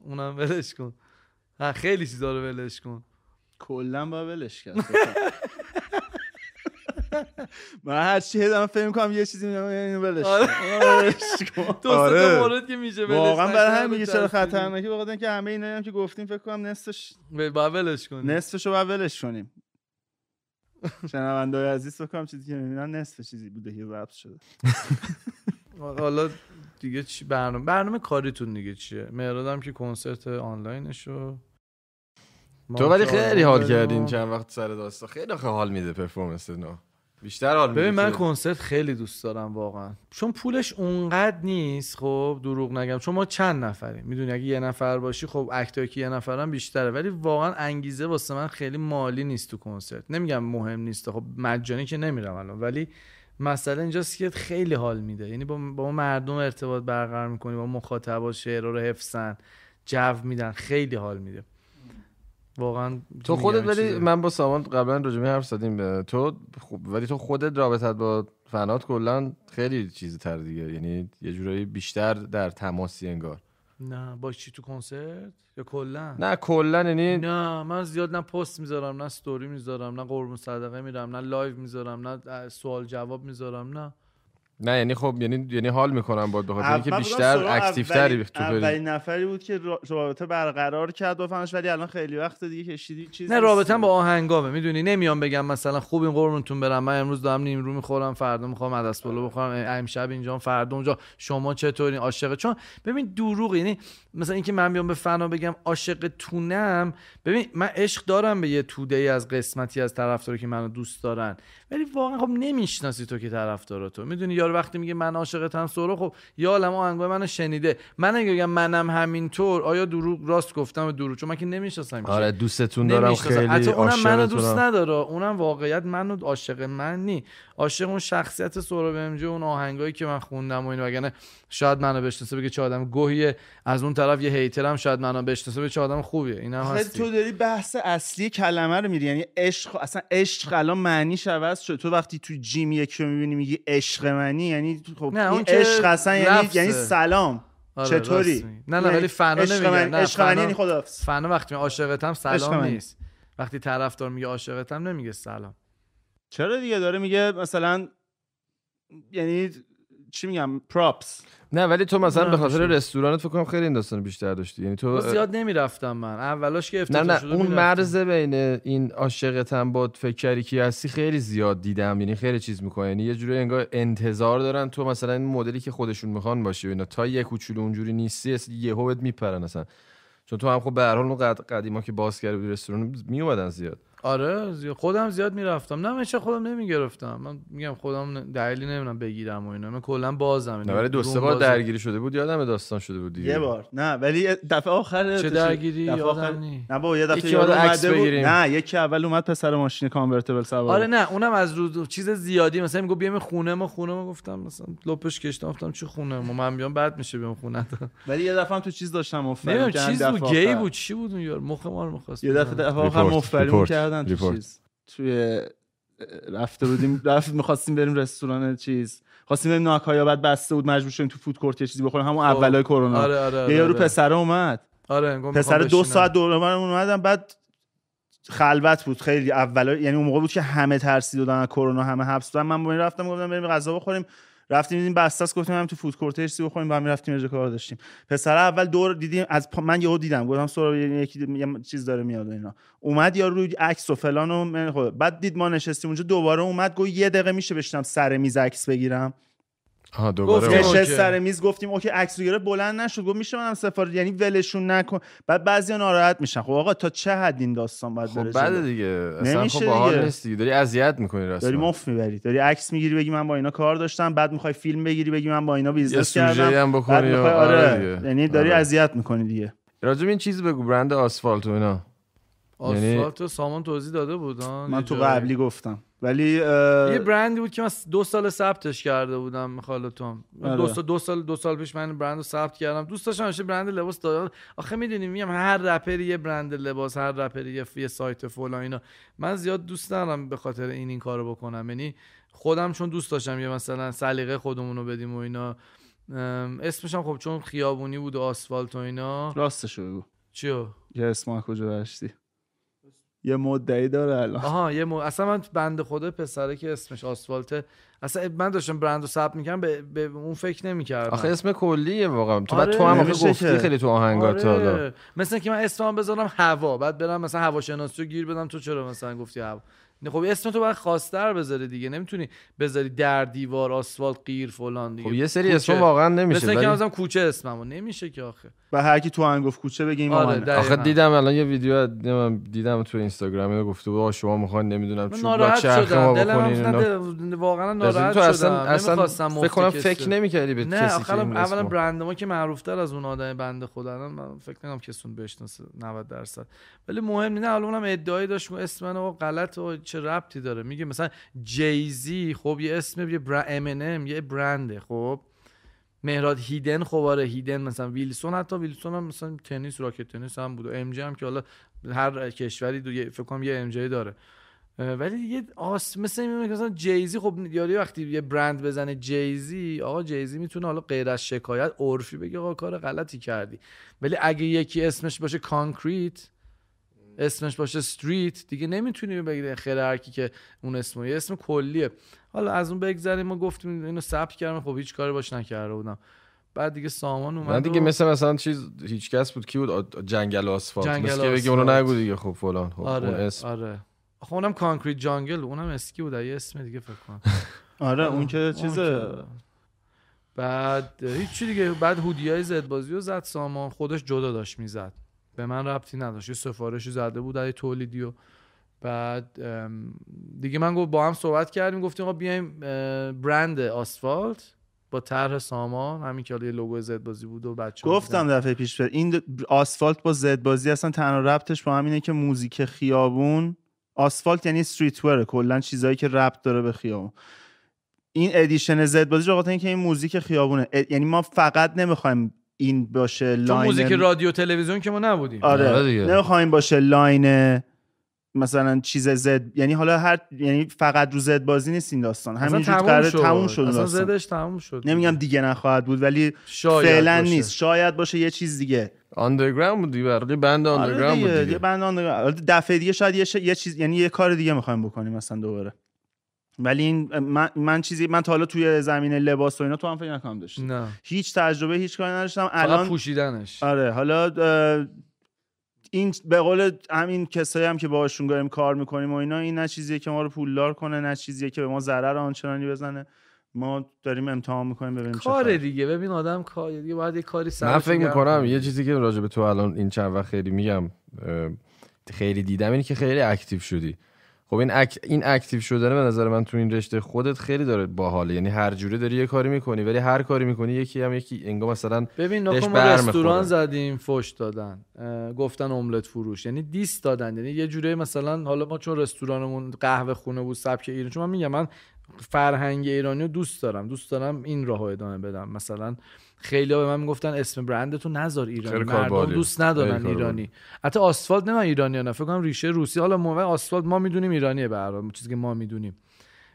اونم ولش کن. ها خیلی چیزا رو ولش کن کلا با ولش کرد. من هر چی هدم فهم می‌کنم یه چیزی میگم اینو ولش کن. تو اصلا مورد که میشه ولش واقعا برای همین میگه چرا خطرناکه بخاطر اینکه همه اینا هم که گفتیم فکر کنم نصفش با ولش کنیم نصفشو با ولش کنیم. شنونده‌های عزیز فکر کنم چیزی که می‌بینن نصف چیزی بوده که ضبط شده. حالا دیگه چی برنامه برنامه کاریتون دیگه چیه؟ مهرادم که کنسرت آنلاینشو تو ولی خیلی حال کردین چند وقت سر داستا خیلی حال میده پرفورمنس نه بیشتر حال میده. ببین من کنسرت خیلی دوست دارم واقعا چون پولش اونقدر نیست خب دروغ نگم چون ما چند نفریم میدونی اگه یه نفر باشی خب اکتایی که یه نفرم بیشتره ولی واقعا انگیزه واسه من خیلی مالی نیست تو کنسرت. نمیگم مهم نیست خب مجانی که نمیرم الان ولی مسئله اینجاست که خیلی حال میده یعنی با با مردم ارتباط برقرار میکنی با مخاطبا شعرها رو حفظن جو میدن خیلی حال میده واقعا. تو خودت ولی من با سامان قبلا راجبی حرف زدیم تو خوب ولی تو خودت رابطت با فنات کلا خیلی چیز تر دیگه یعنی یه جورایی بیشتر در تماسی انگار. نه با چی تو کنسرت یا کلا؟ نه کلا، یعنی نه من زیاد نه پست میذارم، نه استوری میذارم، نه قربون صدقه میرم، نه لایو میذارم، نه سوال جواب میذارم، نه نه یعنی خب یعنی یعنی حال میکنم باید بخاطر اینکه بیشتر اکتیوتری تو بری. اولین نفری بود که رابطه برقرار کرد با فنش، ولی الان خیلی وقت دیگه کشیدی چیز. نه رابطه‌ام با آهنگامه، میدونی نمیام بگم مثلا خوبین قربونتون برم، من امروز دارم نیم رو میخورم، فردا میخوام عدس پلو بخورم، امشب اینجام فردا اونجا، شما چطورین عاشق؟ چون ببین دروغ، یعنی مثلا اینکه من بیام به فنا بگم عاشق تونم، ببین من عشق دارم به یه توده‌ای از قسمتی از طرفدارا که منو دوست دارن، ولی واقعا خب نمیشناسی تو که طرفدارا تو، میدونی یارو وقتی میگه من عاشقتم سورا، خب یه عالمه آهنگای منو شنیده، من اگه بگم منم همینطور، آیا دروغ راست گفتم دروغ؟ چون من که نمیشناسم. آره دوستتون دارم خیلی، حتی اونم منو دوست نداره، اونم واقعیت منو عاشق من نی، عاشق اون شخصیت سهراب ام جی، اون آهنگایی که من خوندم و اینو، وگرنه شاید منو بشناسه بگه چه آدم گوهیه، از اون طرف یه هیترم شاید منو بشناسه بگه چه آدم خوبیه. اینم هست تو داری بحث اصلی کلمه رو میری، یعنی عشق، اصلا عشق الان معنیش عوض شد. تو وقتی تو جیم یکی میبینی میگی عشق منی، یعنی خب این عشق اصلا یعنی یعنی سلام. آره چطوری؟ نه نه ولی فنا نمیگن عشق منی، یعنی خداحافظ. فنا وقتی عاشقتم سلام نیست، وقتی طرفدار میگه عاشقتم نمیگه سلام. چرا دیگه؟ داره میگه مثلا یعنی چی میگم پراپس. نه ولی تو مثلا به خاطر رستورانت فکر کنم خیلی این داستان بیشتر داشتی، یعنی تو زیاد نمیرفتم من اولاش که افتاد. نه نه اون مرز بین این عاشقتم با فکری کی هستی خیلی زیاد دیدم، یعنی خیلی چیز میکنه، یعنی یه جوری انگار انتظار دارن تو مثلا این مدلی که خودشون میخوان باشی، اینا تا یک کوچولو اونجوری نیستی یهو بهت میپرن اصلا. چون تو هم خب به هر حال اون قدیما که باز کردی رستوران میومدن زیاد. آره زیاد. خودم زیاد میرفتم، نه من چه خودم نمیگرفتم، من میگم خودم دلیلی نمیدونم بگیرم و اینا، من کلا بازم اینا. ولی دو سه بار درگیری شده بود، یادم داستان شده بود دیگه. یه بار نه ولی دفعه آخر چه درگیری یادم نی. نه با یه دفعه یاد اومده بود، نه یکی اول اومد پسر ماشین کانورتیبل سوار. آره نه اونم از رو چیز زیادی، مثلا میگفت بیام خونه ما، خونه ما گفتم مثلا لپش کشتم گفتم چی خونه ما، من بیام بعد میشه بیام خونه. ولی یه دفعه هم تو چیز داشتم افتادم، چیز بود گی بود چی بود اون یار مخ ما رو می‌خواست. یه دفعه آخر مفری تو چیز. توی رفته بودیم رفت می‌خواستیم بریم رستوران چیز، خواستیم بریم ناکایا، بعد بسته بود، مجبور شدیم تو فود کورت یه چیزی بخوریم، همون اولای کرونا. آره آره آره یارو آره. پسر اومد. آره پسر دو ساعت دور من اومدن، بعد خلوت بود خیلی اولای، یعنی اون موقع بود که همه ترسیدن از کرونا، همه حبس بودن. من با رفتم گفتم بریم غذا بخوریم، رفتیم دیدیم بستاس، گفتیم هم تو فود کورت یه چیزی بخوریم، با هم رفتیم اجا کار داشتیم. پسر اول دور دیدیم از پا... من یهو دیدم گفتم سورا یکی یه چیز داره میاد و اینا، اومد یارو روی عکس و فلان و من خود. بعد دید ما نشستیم اونجا، دوباره اومد گفت یه دقیقه میشه بشینم سر میز عکس بگیرم. آها دوباره نشست سر میز، گفتیم اوکی. عکس رو گرفت بلند نشد، گفت میشه منم سفارش، یعنی ولشون نکن. بعد بعضیا ناراحت میشن، خب آقا تا چه حد این داستان باید بره؟ خب بعد دیگه اصلا خب باحال نیست دیگه، داری اذیت میکنی، راست داری مفت میبری، داری عکس میگیری بگی من با اینا کار داشتم، بعد میخوای فیلم بگیری بگی من با اینا بیزنس کردم، بعد میخوای آره یعنی داری اذیت میکنی دیگه. راجب این چیز بگو، برند آسفالت و اینا. آسفالت سامان توضیح داده بود، من تو قبلی گفتم، ولی یه برندی بود که من دو سال ثبتش کرده بودم مخالطم. دو سال دو سال دو سال پیش من برند رو ثبت کردم، دوست داشتم همیشه برند لباس دارم. آخه میدونی میگم هر رپری یه برند لباس، هر رپری یه سایت فلان اینا، من زیاد دوست ندارم به خاطر این این کارو بکنم. یعنی خودم چون دوست داشتم یه مثلا سلیقه خودمون رو بدیم و اینا، اسمش هم خب چون خیابونی بود و آسفالت و اینا. راستش بگو چیو یه اسمو کجا داشتی؟ یه مدعی داره الان. آها یه م... اصلا من بنده خدا پسره که اسمش آسفالته، اصلا من داشتم برند رو ثبت میکردم به... به اون فکر نمیکردم. آخه اسم کلیه واقعا. تو آره. تو هم آخه گفتی خیلی تو آهنگات آره. حالا مثلا که من اسمم بذارم هوا، بعد برم مثلا هواشناسی رو گیر بدم، تو چرا مثلا گفتی هوا؟ خب اسم تو باید خواستر بذاری دیگه، نمیتونی بذاری در دیوار آسفالت قیر فلان دیگه. خب یه سری اسم واقعا نمیشه، مثلا که مثلا کوچه اسممو نمیشه که آخه، و هر کی تو آهنگ گفت کوچه بگیم آره. آخه دیدم الان یه ویدیو دیدم تو اینستاگرام اینو گفته بود شما میخواین نمیدونم چون با چرخه ما بکنین. واقعا ناراحت شدم، اصلا اصلا فکر کنم فکر نمیکردی به کسی. نه آخه اولا برند ما که معروف‌تر از اون آدم بنده خدا، الان من فکر نمیکنم کسون بشناسه نود درصد، ولی مهم نه. الانم ادعای داشت اسم منو غلط و چه ربطی داره؟ میگه مثلا جیزی، خب یه اسم، یه برند. ام ان ام یه برنده. خب مهراد هیدن، خب آره هیدن. مثلا ویلسون، حتی ویلسون هم مثلا تنیس، راکت تنیس هم بود. ام جی هم که حالا هر کشوری فکر کنم یه ام جی داره. ولی یه آس مثلا مثلا جیزی، خب یاری وقتی یه برند بزنه جیزی، آقا جیزی میتونه حالا غیر از شکایت عرفی بگه آقا کار غلطی کردی، ولی اگه یکی اسمش باشه کانکریت، اسمش باشه استریت، دیگه نمیتونی بگید خیر هرکی که اون اسمو، یه اسم کلیه. حالا از اون بگذریم، ما گفتیم اینو ثبت کردم، خب هیچ کاری باش نکرده بودم. بعد دیگه سامان اومد، من دیگه مثلا مثلا چیز هیچ کس بود، کی بود؟ جنگل آسفالت، مثل که بگی اونو نگو دیگه، خب فلان، خب آره، اون اسم آره، خب اونم کانکریت جنگل، اونم اسکی بود، یه اسم دیگه فکر کنم آره اون که چیزه. بعد هیچ چیز دیگه، بعد هودیای زد بازیو زد سامان، خودش جدا داشت میزد، به من ربطی نداشت، یه سفارشی زده بود از تولیدیو. بعد دیگه من گفت با هم صحبت کردیم، گفتیم آقا بیایم برند آسفالت با طرح سامان، همین که حالا یه لوگو زد بازی بود و بچه‌ها گفتم دفعه پیش بر. این آسفالت با زد بازی اصلا تنها ربطش با همینه که موزیک خیابون، آسفالت یعنی استریت وره، کلا چیزایی که ربط داره به خیابون. این ادیشن زد بازی جوقات اینه که این موزیک خیابونه، یعنی ما فقط نمیخوایم این باشه لاین، چون موزیک رادیو تلویزیون که ما نبودیم، آره نمیخوایم باشه لاین مثلا چیز زد، یعنی حالا هر، یعنی فقط رو زد بازی نیست این داستان، همینجوری قراره تموم شد اصلا، زدش تموم شد. نمیگم دیگه نخواهد بود، ولی فعلا نیست، شاید باشه یه چیز دیگه، آندرگراند بود، برای بند آندرگراند بود دیگه، بند آندرگراند. دفعه دیگه شاید یه, ش... یه چیز، یعنی یه کار دیگه می‌خوایم بکنیم مثلا دوباره. ولی این من, من چیزی من تا حالا توی زمینه لباس و اینا تو هم فکر نکنم داشتم، نه هیچ تجربه هیچ کاری نداشتم. الان پوشیدنش آره، حالا این به قول همین کسایی هم که باهاشون داریم کار میکنیم و اینا، این نه چیزیه که ما رو پولدار کنه، نه چیزیه که به ما ضرر آنچنانی بزنه، ما داریم امتحان میکنیم ببینیم چه کار دیگه. ببین آدم کار دیگه باید یه کاری سر من فکر میکنم. یه چیزی که راجع به تو الان این چند وقت خیلی میگم، خیلی دیدم، اینه که خیلی اکتیو شدی. خب این اک... این اکتیو شدن به نظر من تو این رشته خودت خیلی داره باحاله، یعنی هر جوری داری یه کاری میکنی، ولی هر کاری میکنی یکی هم یکی انگار مثلا ببین ناکن، ما رستوران زدیم فوش دادن، گفتن املت فروش، یعنی دیس دادن، یعنی یه جوری مثلا حالا ما چون رستورانمون قهوه خونه بود، سبک ایران، چون من میگم من فرهنگ ایرانی رو دوست دارم، دوست دارم این راهو ادامه بدم. مثلا خیلی‌ها به من میگفتن اسم برندتو نذار ایرانی، مردم دوست ندارن ایرانی، حتی آسفالت نه ایرانیانه، فکر کنم ریشه روسی، حالا موقع آسفالت ما میدونیم ایرانیه، به هر حال چیزی که ما میدونیم.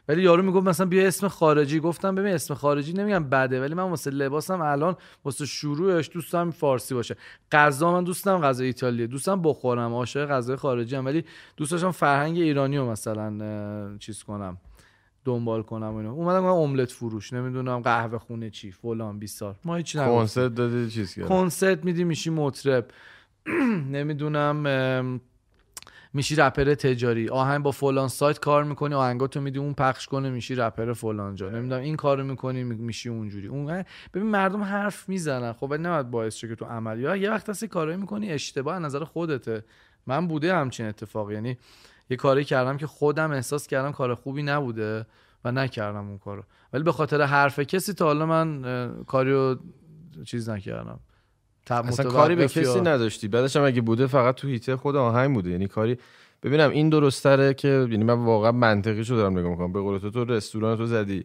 ولی یارو میگفت مثلا بیا اسم خارجی، گفتم ببین اسم خارجی نمیگم بده، ولی من واسه لباسم الان واسه شروعش دوستم فارسی باشه، غذا من دوستم غذای ایتالیه، دوستم بخورم، عاشق غذای خارجی ام، ولی دوست داشتم فرهنگ ایرانیو مثلا چیز کنم، دنبال کنم اینا. اومدم املت فروش، نمیدونم قهوه خونه چی فلان بیسار، ما هیچ نمیدونم، کنسرت دادی چیز کرد، کنسرت میدی میشی مطرب نمیدونم میشی رپر تجاری، آهنگ با فلان سایت کار میکنی، آهنگاتو میدی اون پخش کنه، میشی رپر فلان جا، نمیدونم این کارو میکنی میشی اونجوری اون. ببین مردم حرف میزنن، خب ولی نباید باعث شه که تو عملیات یه وقت هستی کارایی میکنی اشتباه از نظر خودته. من بوده همچین اتفاقی، یعنی یه کاری کردم که خودم احساس کردم کار خوبی نبوده و نکردم اون کارو، ولی به خاطر حرف کسی تا حالا من کاریو چیز نکردم. اصلا کاری به کسی نداشتی، بعدش هم اگه بوده فقط تو هیته خود آهنگ بوده، یعنی کاری. ببینم این درستره که، یعنی من واقعا منطقیشو دارم نگاه میکنم، به قول تو تو رستوران تو زدی،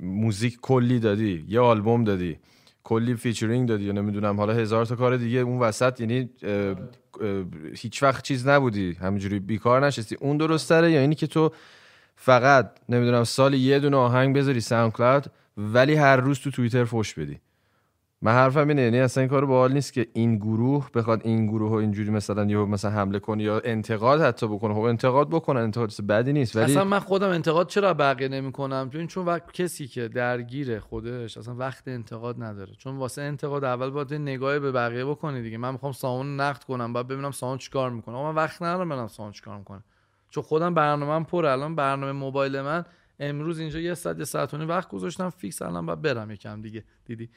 موزیک کلی دادی، یه آلبوم دادی، کلی فیچرینگ دادی، یا نمیدونم حالا هزار تا کار دیگه اون وسط، یعنی هیچ وقت چیز نبودی، همینجوری بیکار نشستی. اون درستره یا اینی که تو فقط نمیدونم سال یه دونه آهنگ بذاری ساوند کلاود، ولی هر روز تو توییتر فوش بدی؟ من حرفم اینه، یعنی اصلا این کارو باحال نیست که این گروه بخواد این گروه رو اینجوری مثلا یهو مثلا حمله کنه یا انتقاد حتی بکنه. خب انتقاد بکنن، انتقاد بدی نیست، ولی اصلا من خودم انتقاد چرا بقیه نمی‌کنم؟ چون چون وقت کسی که درگیر خودش اصلا وقت انتقاد نداره، چون واسه انتقاد اول باید نگاه به بقیه بکنی دیگه. من می‌خوام سامان نقد کنم، بعد ببینم سامان چیکار می‌کنه، اما من وقت ندارم ببینم سامان چیکار می‌کنه، چون خودم برنامه‌ام پر. الان برنامه موبایل من امروز اینجا یه ساعت یه ساعت و نیم وقت گذاشتم فیکس، الان بعد برم یکم دیگه دیدی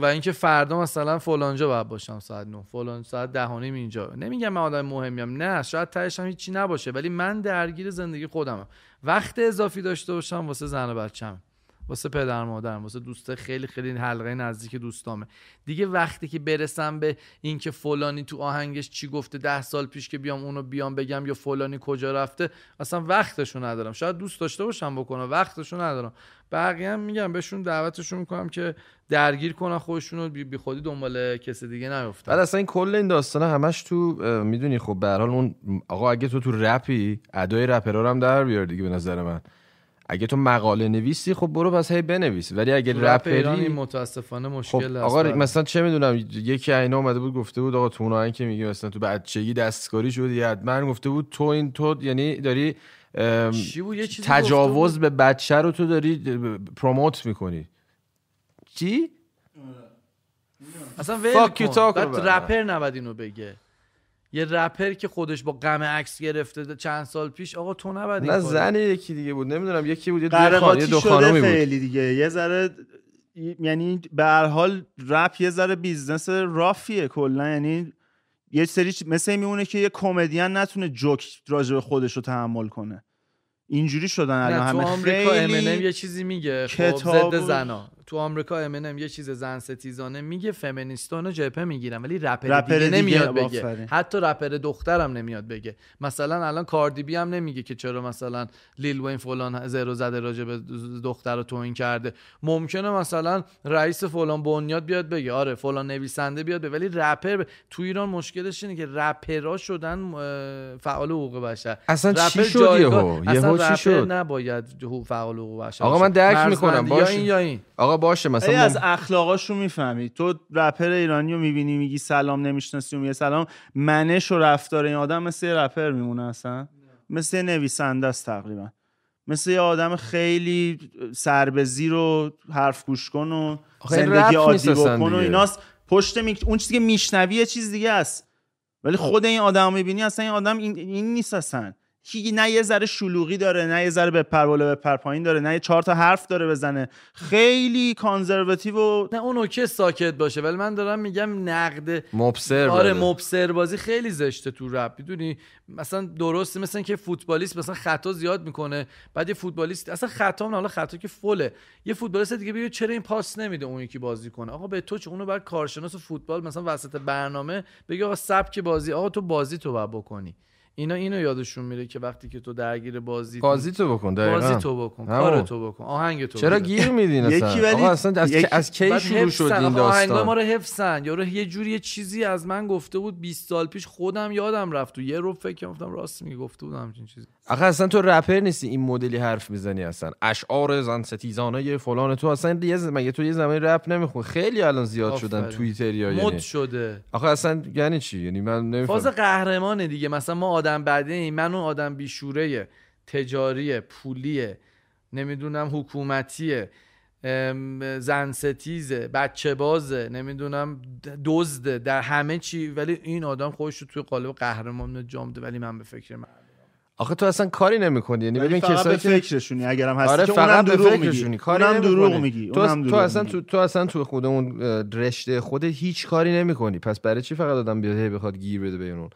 و اینکه فردا مثلا فلانجا باید باشم ساعت نه، فلان ساعت ده و نیم اینجا. نمیگم من آدم مهمیم، نه، شاید تهش هم هیچی نباشه، ولی من درگیر زندگی خودمم. وقت اضافی داشته باشم واسه زن و بچه‌م، واسه پدر مادرم، واسه دوست خیلی خیلی حلقه نزدیک دوستامه. دیگه وقتی که برسم به اینکه فلانی تو آهنگش چی گفته ده سال پیش که بیام اونو بیام بگم یا فلانی کجا رفته، اصلا وقتشو ندارم. شاید دوست داشته باشم بکنم، وقتشو ندارم. بقیه هم میگم بهشون دعوتشون میکنم که درگیر کنن خودشون رو، بی خودی دنبال کسی دیگه نیفتن. بعد اصلا این کل این داستانا همش تو میدونی، خب به هر حال اون آقا اگه تو تو رپی، ادای رپرا رو هم در بیار دیگه. به نظر من اگه تو مقاله نویسی خب برو پس هی بنویس، ولی اگه رپری این متاسفانه مشکل خب هست. آقا مثلا چه میدونم، یکی اینا اومده بود گفته بود آقا تو اونایی که میگه مثلا تو بچگی دستکاری شد، یادمن گفته بود تو این تو یعنی داری تجاوز به بچه رو تو داری پروموت میکنی. چی؟ اصلا ویل کن، بعد رپر نباید اینو بگه. یه رپر که خودش با غم عکس گرفته چند سال پیش، آقا تو نباید این کارو. نه زن یکی دیگه بود، نمیدونم یکی بود، یه دو خانمی دو خانمی بود خیلی دیگه. یه ذره یعنی به هر حال رپ یه ذره بیزنس رافیه کلا، یعنی یه سری مثلا میمونه که یه کمدین نتونه جوک راجع به خودش رو تحمل کنه. اینجوری شدن الان همه. تو آمریکا امنم یه چیزی میگه خب ضد زنا، تو آمریکا امنم یه چیز زن ستیزانه میگه، فمینیستانا جبهه میگیرن، ولی رپر دیگه, دیگه نمیاد بگه. بافره. حتی رپر دخترم نمیاد بگه. مثلا الان کاردی بی هم نمیگه که چرا مثلا لیل وین فلان زرو زده راجع به دخترو توهین کرده. ممکنه مثلا رئیس فلان بنیاد بیاد بگه، آره فلان نویسنده بیاد بگه، ولی رپر ب... تو ایران مشکلش اینه که رپرها شدن فعال حقوق بشر. اصلا چی شد یهو یهو چی شد؟ نباید فعال حقوق بشر. آقا من درک میکنم باشه، یا این یا این. آقا باشه مثلا از اخلاقاشو میفهمی. تو رپر ایرانیو میبینی میگی سلام، نمیشناسی و میگه سلام. منش و رفتار این آدم مثل رپر میمونه اصلا؟ مثل نویسنده است تقریبا، مثل یه آدم خیلی سر به زیر و حرف گوش کن و زندگی عادی بکن و ایناست. پشت می... اون چیزی که میشنوی یه چیز دیگه است، ولی خود این آدمو میبینی اصلا این آدم این, این نیست اصلا. کی نه یه ذره شلوغی داره، نه یه ذره به پروله به پرپایین داره، نه یه چهار تا حرف داره بزنه، خیلی کانزرواتیو و نه اون اوکی ساکت باشه. ولی من دارم میگم نقد مبصر، آره مبصر بازی خیلی زشته تو رپ. میدونی مثلا درسته مثلا که فوتبالیست مثلا خطا زیاد میکنه، بعد یه فوتبالیست اصلا خطا نه، حالا خطا که فوله، یه فوتبالیست دیگه بگه چرا این پاس نمیده اون یکی بازی کنه. آقا به تو چه؟ اونو بعد کارشناس فوتبال مثلا وسط برنامه بگه آقا سبک بازی، آقا تو بازی تو باید بکنی. اینا اینو یادشون میره که وقتی که تو درگیر بازی بازی تو بکن، بازی تو بکن، کار تو بکن، آهنگ تو. چرا گیر میدین اصلا؟ آقا اصلا از کی شروع شد این داستان؟ آهنگا ما رو حفظن. یارو یه جوری یه چیزی از من گفته بود بیست سال پیش، خودم یادم رفت و یه رو فکر گفتم راست میگه، گفته بودم همچین چیزی. آخه اصلا تو رپر نیستی این مدلی حرف میزنی اصلا. اشعار زن ستیزانه فلان تو اصلا یه مگه تو یه زمانی رپ نمیخون؟ خیلی الان زیاد شدن توییتریا، یعنی مد شده. آخه اصلا یعنی چی؟ یعنی من نمیفهمم. فاز قهرمانه دیگه، مثلا ما آدم بعدی، من اون آدم بیشوره تجاریه پولیه نمیدونم حکومتیه زن ستیزه بچه بازه نمیدونم دزده در همه چی، ولی این آدم خودش رو توی قالب قهرمان جامده. ولی من به فکر من آخه تو اصلا کاری نمی‌کنی، یعنی ببین کسایی که فکرشونی اگرم هستی، آره فقط به فکرشونی، کاری دروغ میگی. تو اصلا تو اصلا تو تو اصلا تو خودمون رشته خودت هیچ کاری نمی‌کنی، پس برای چی فقط آدم بیاد بخواد گیر بده به اون؟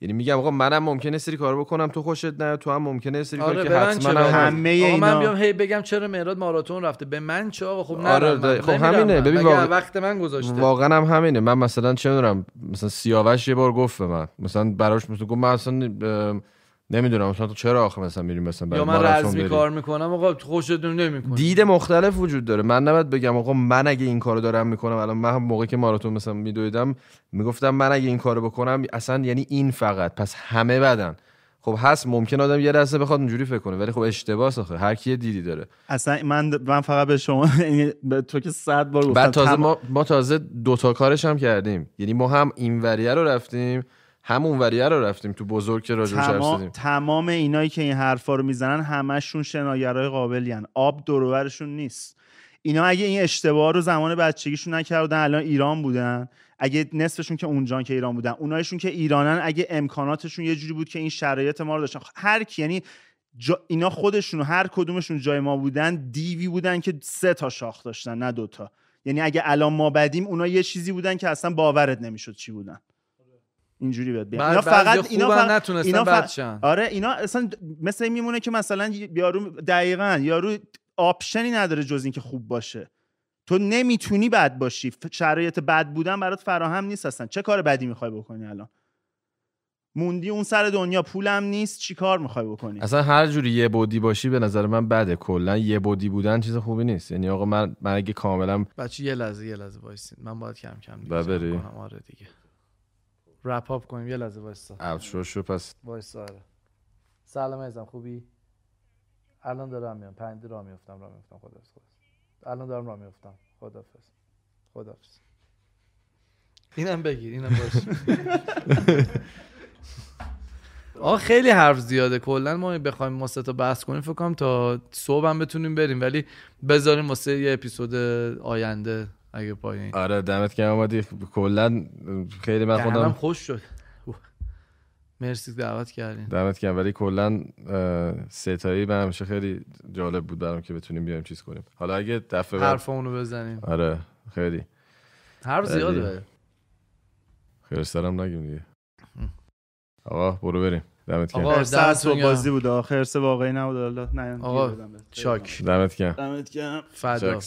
یعنی میگم آقا منم ممکنه سری کار بکنم تو خوشت نه، تو هم ممکنه سری آره کار که حتما همه اینا. آقا من بیام هی بگم چرا مهراد ماراتون رفته، به من چه آقا؟ خب نه آره خب همینه. ببین واقعا وقت من گذاشته، واقعا هم همینه. من مثلا چه می‌دونم، مثلا سیاوش یه بار گفت به من مثلا براش مثلا گفت من اصلا نمیدونم مثلا تو چرا آخه مثلا میریم مثلا برای ماراتون بریم، یا من رزمی کار میکنم آقا خوشتون نمیکنه. دید مختلف وجود داره. من نباید بگم آقا من اگه این کارو دارم میکنم الان. من موقعی که ماراتون مثلا میدویدم میگفتم من اگه این کارو بکنم اصلا یعنی این فقط پس همه بدن. خب هست ممکن آدم یه لحظه بخواد اونجوری فکر کنه، ولی خب اشتباس. آخه هر کی دیدی داره. اصلا من من فقط به شما به تو که صد بار گفتم. تازه تم... ما ما تازه دو تا کارش هم کردیم، یعنی ما هم این وریه رو رفتیم، همون وریه رو رفتیم تو بزرگ که راجع بهش رسیدیم. تمام اینایی که این حرفا رو میزنن همشون شناگرای قابلین، آب دور و برشون نیست. اینا اگه این اشتباه رو زمان بچگیشون نکردن الان ایران بودن، اگه نصفشون که اونجان که ایران بودن، اونایشون که ایرانن اگه امکاناتشون یه جوری بود که این شرایط ما رو داشتن، هر کی یعنی جا اینا خودشون هر کدومشون جای ما بودن، دیوی بودن که سه تا شاخ داشتن نه دو تا. یعنی اگه الان ما بدیم، اونا یه چیزی بودن که اصلا باورت نمیشد چی بودن. اینجوری بود. اینا فقط اینا فقط نتونستن بچن. آره اینا اصلا مثلا میمونه که مثلا یارو دقیقاً یارو آپشنی نداره جز اینکه خوب باشه. تو نمیتونی بد باشی، شرایط بد بودن برات فراهم نیست اصلا. چه کار بدی میخوای بکنی؟ الان موندی اون سر دنیا، پولم نیست، چی کار میخوای بکنی؟ اصلا هر جوری یه بودی باشی به نظر من بده. کلا یه بودی بودن چیز خوبی نیست. یعنی آقا من من اگه کاملا بچه یه لحظه یه لحظه وایسین، من باید کم کم دیگه ببریم. آره دیگه رپ اپ کنیم، یه لحظه وایسا. آوت شو پس وایسا. آره. سلام عزیزم، خوبی؟ الان دارم میام، پنده را میافتم، را میافتم. خداحافظ. الان دارم را میافتم. خداحافظ. خداحافظ. اینم بگیر، اینم باشه. آه خیلی حرف زیاده. کلا ما بخوایم ماست تا بحث کنیم فکر کنم تا صبح هم بتونیم بریم، ولی بذاریم واسه یه اپیزود آینده اگه پایین. آره دمت گرم اومدی. کلا خیلی من خودم خوش شد. مرسی دعوت کردین. دعوت کردم، ولی کلا ستایی برام خیلی جالب بود برام که بتونیم بیایم چیز کنیم. حالا اگه دفعه بعد حرفمون رو بزنیم. آره خیلی حرف زیاده. خیلی سلام نگیم دیگه. آقا برو بریم. دمت گرم. آقا ساعت بازی بود، آخر سه واقعی نبود. الله نه. آقا چاک. دمت گرم. دمت گرم. فدا.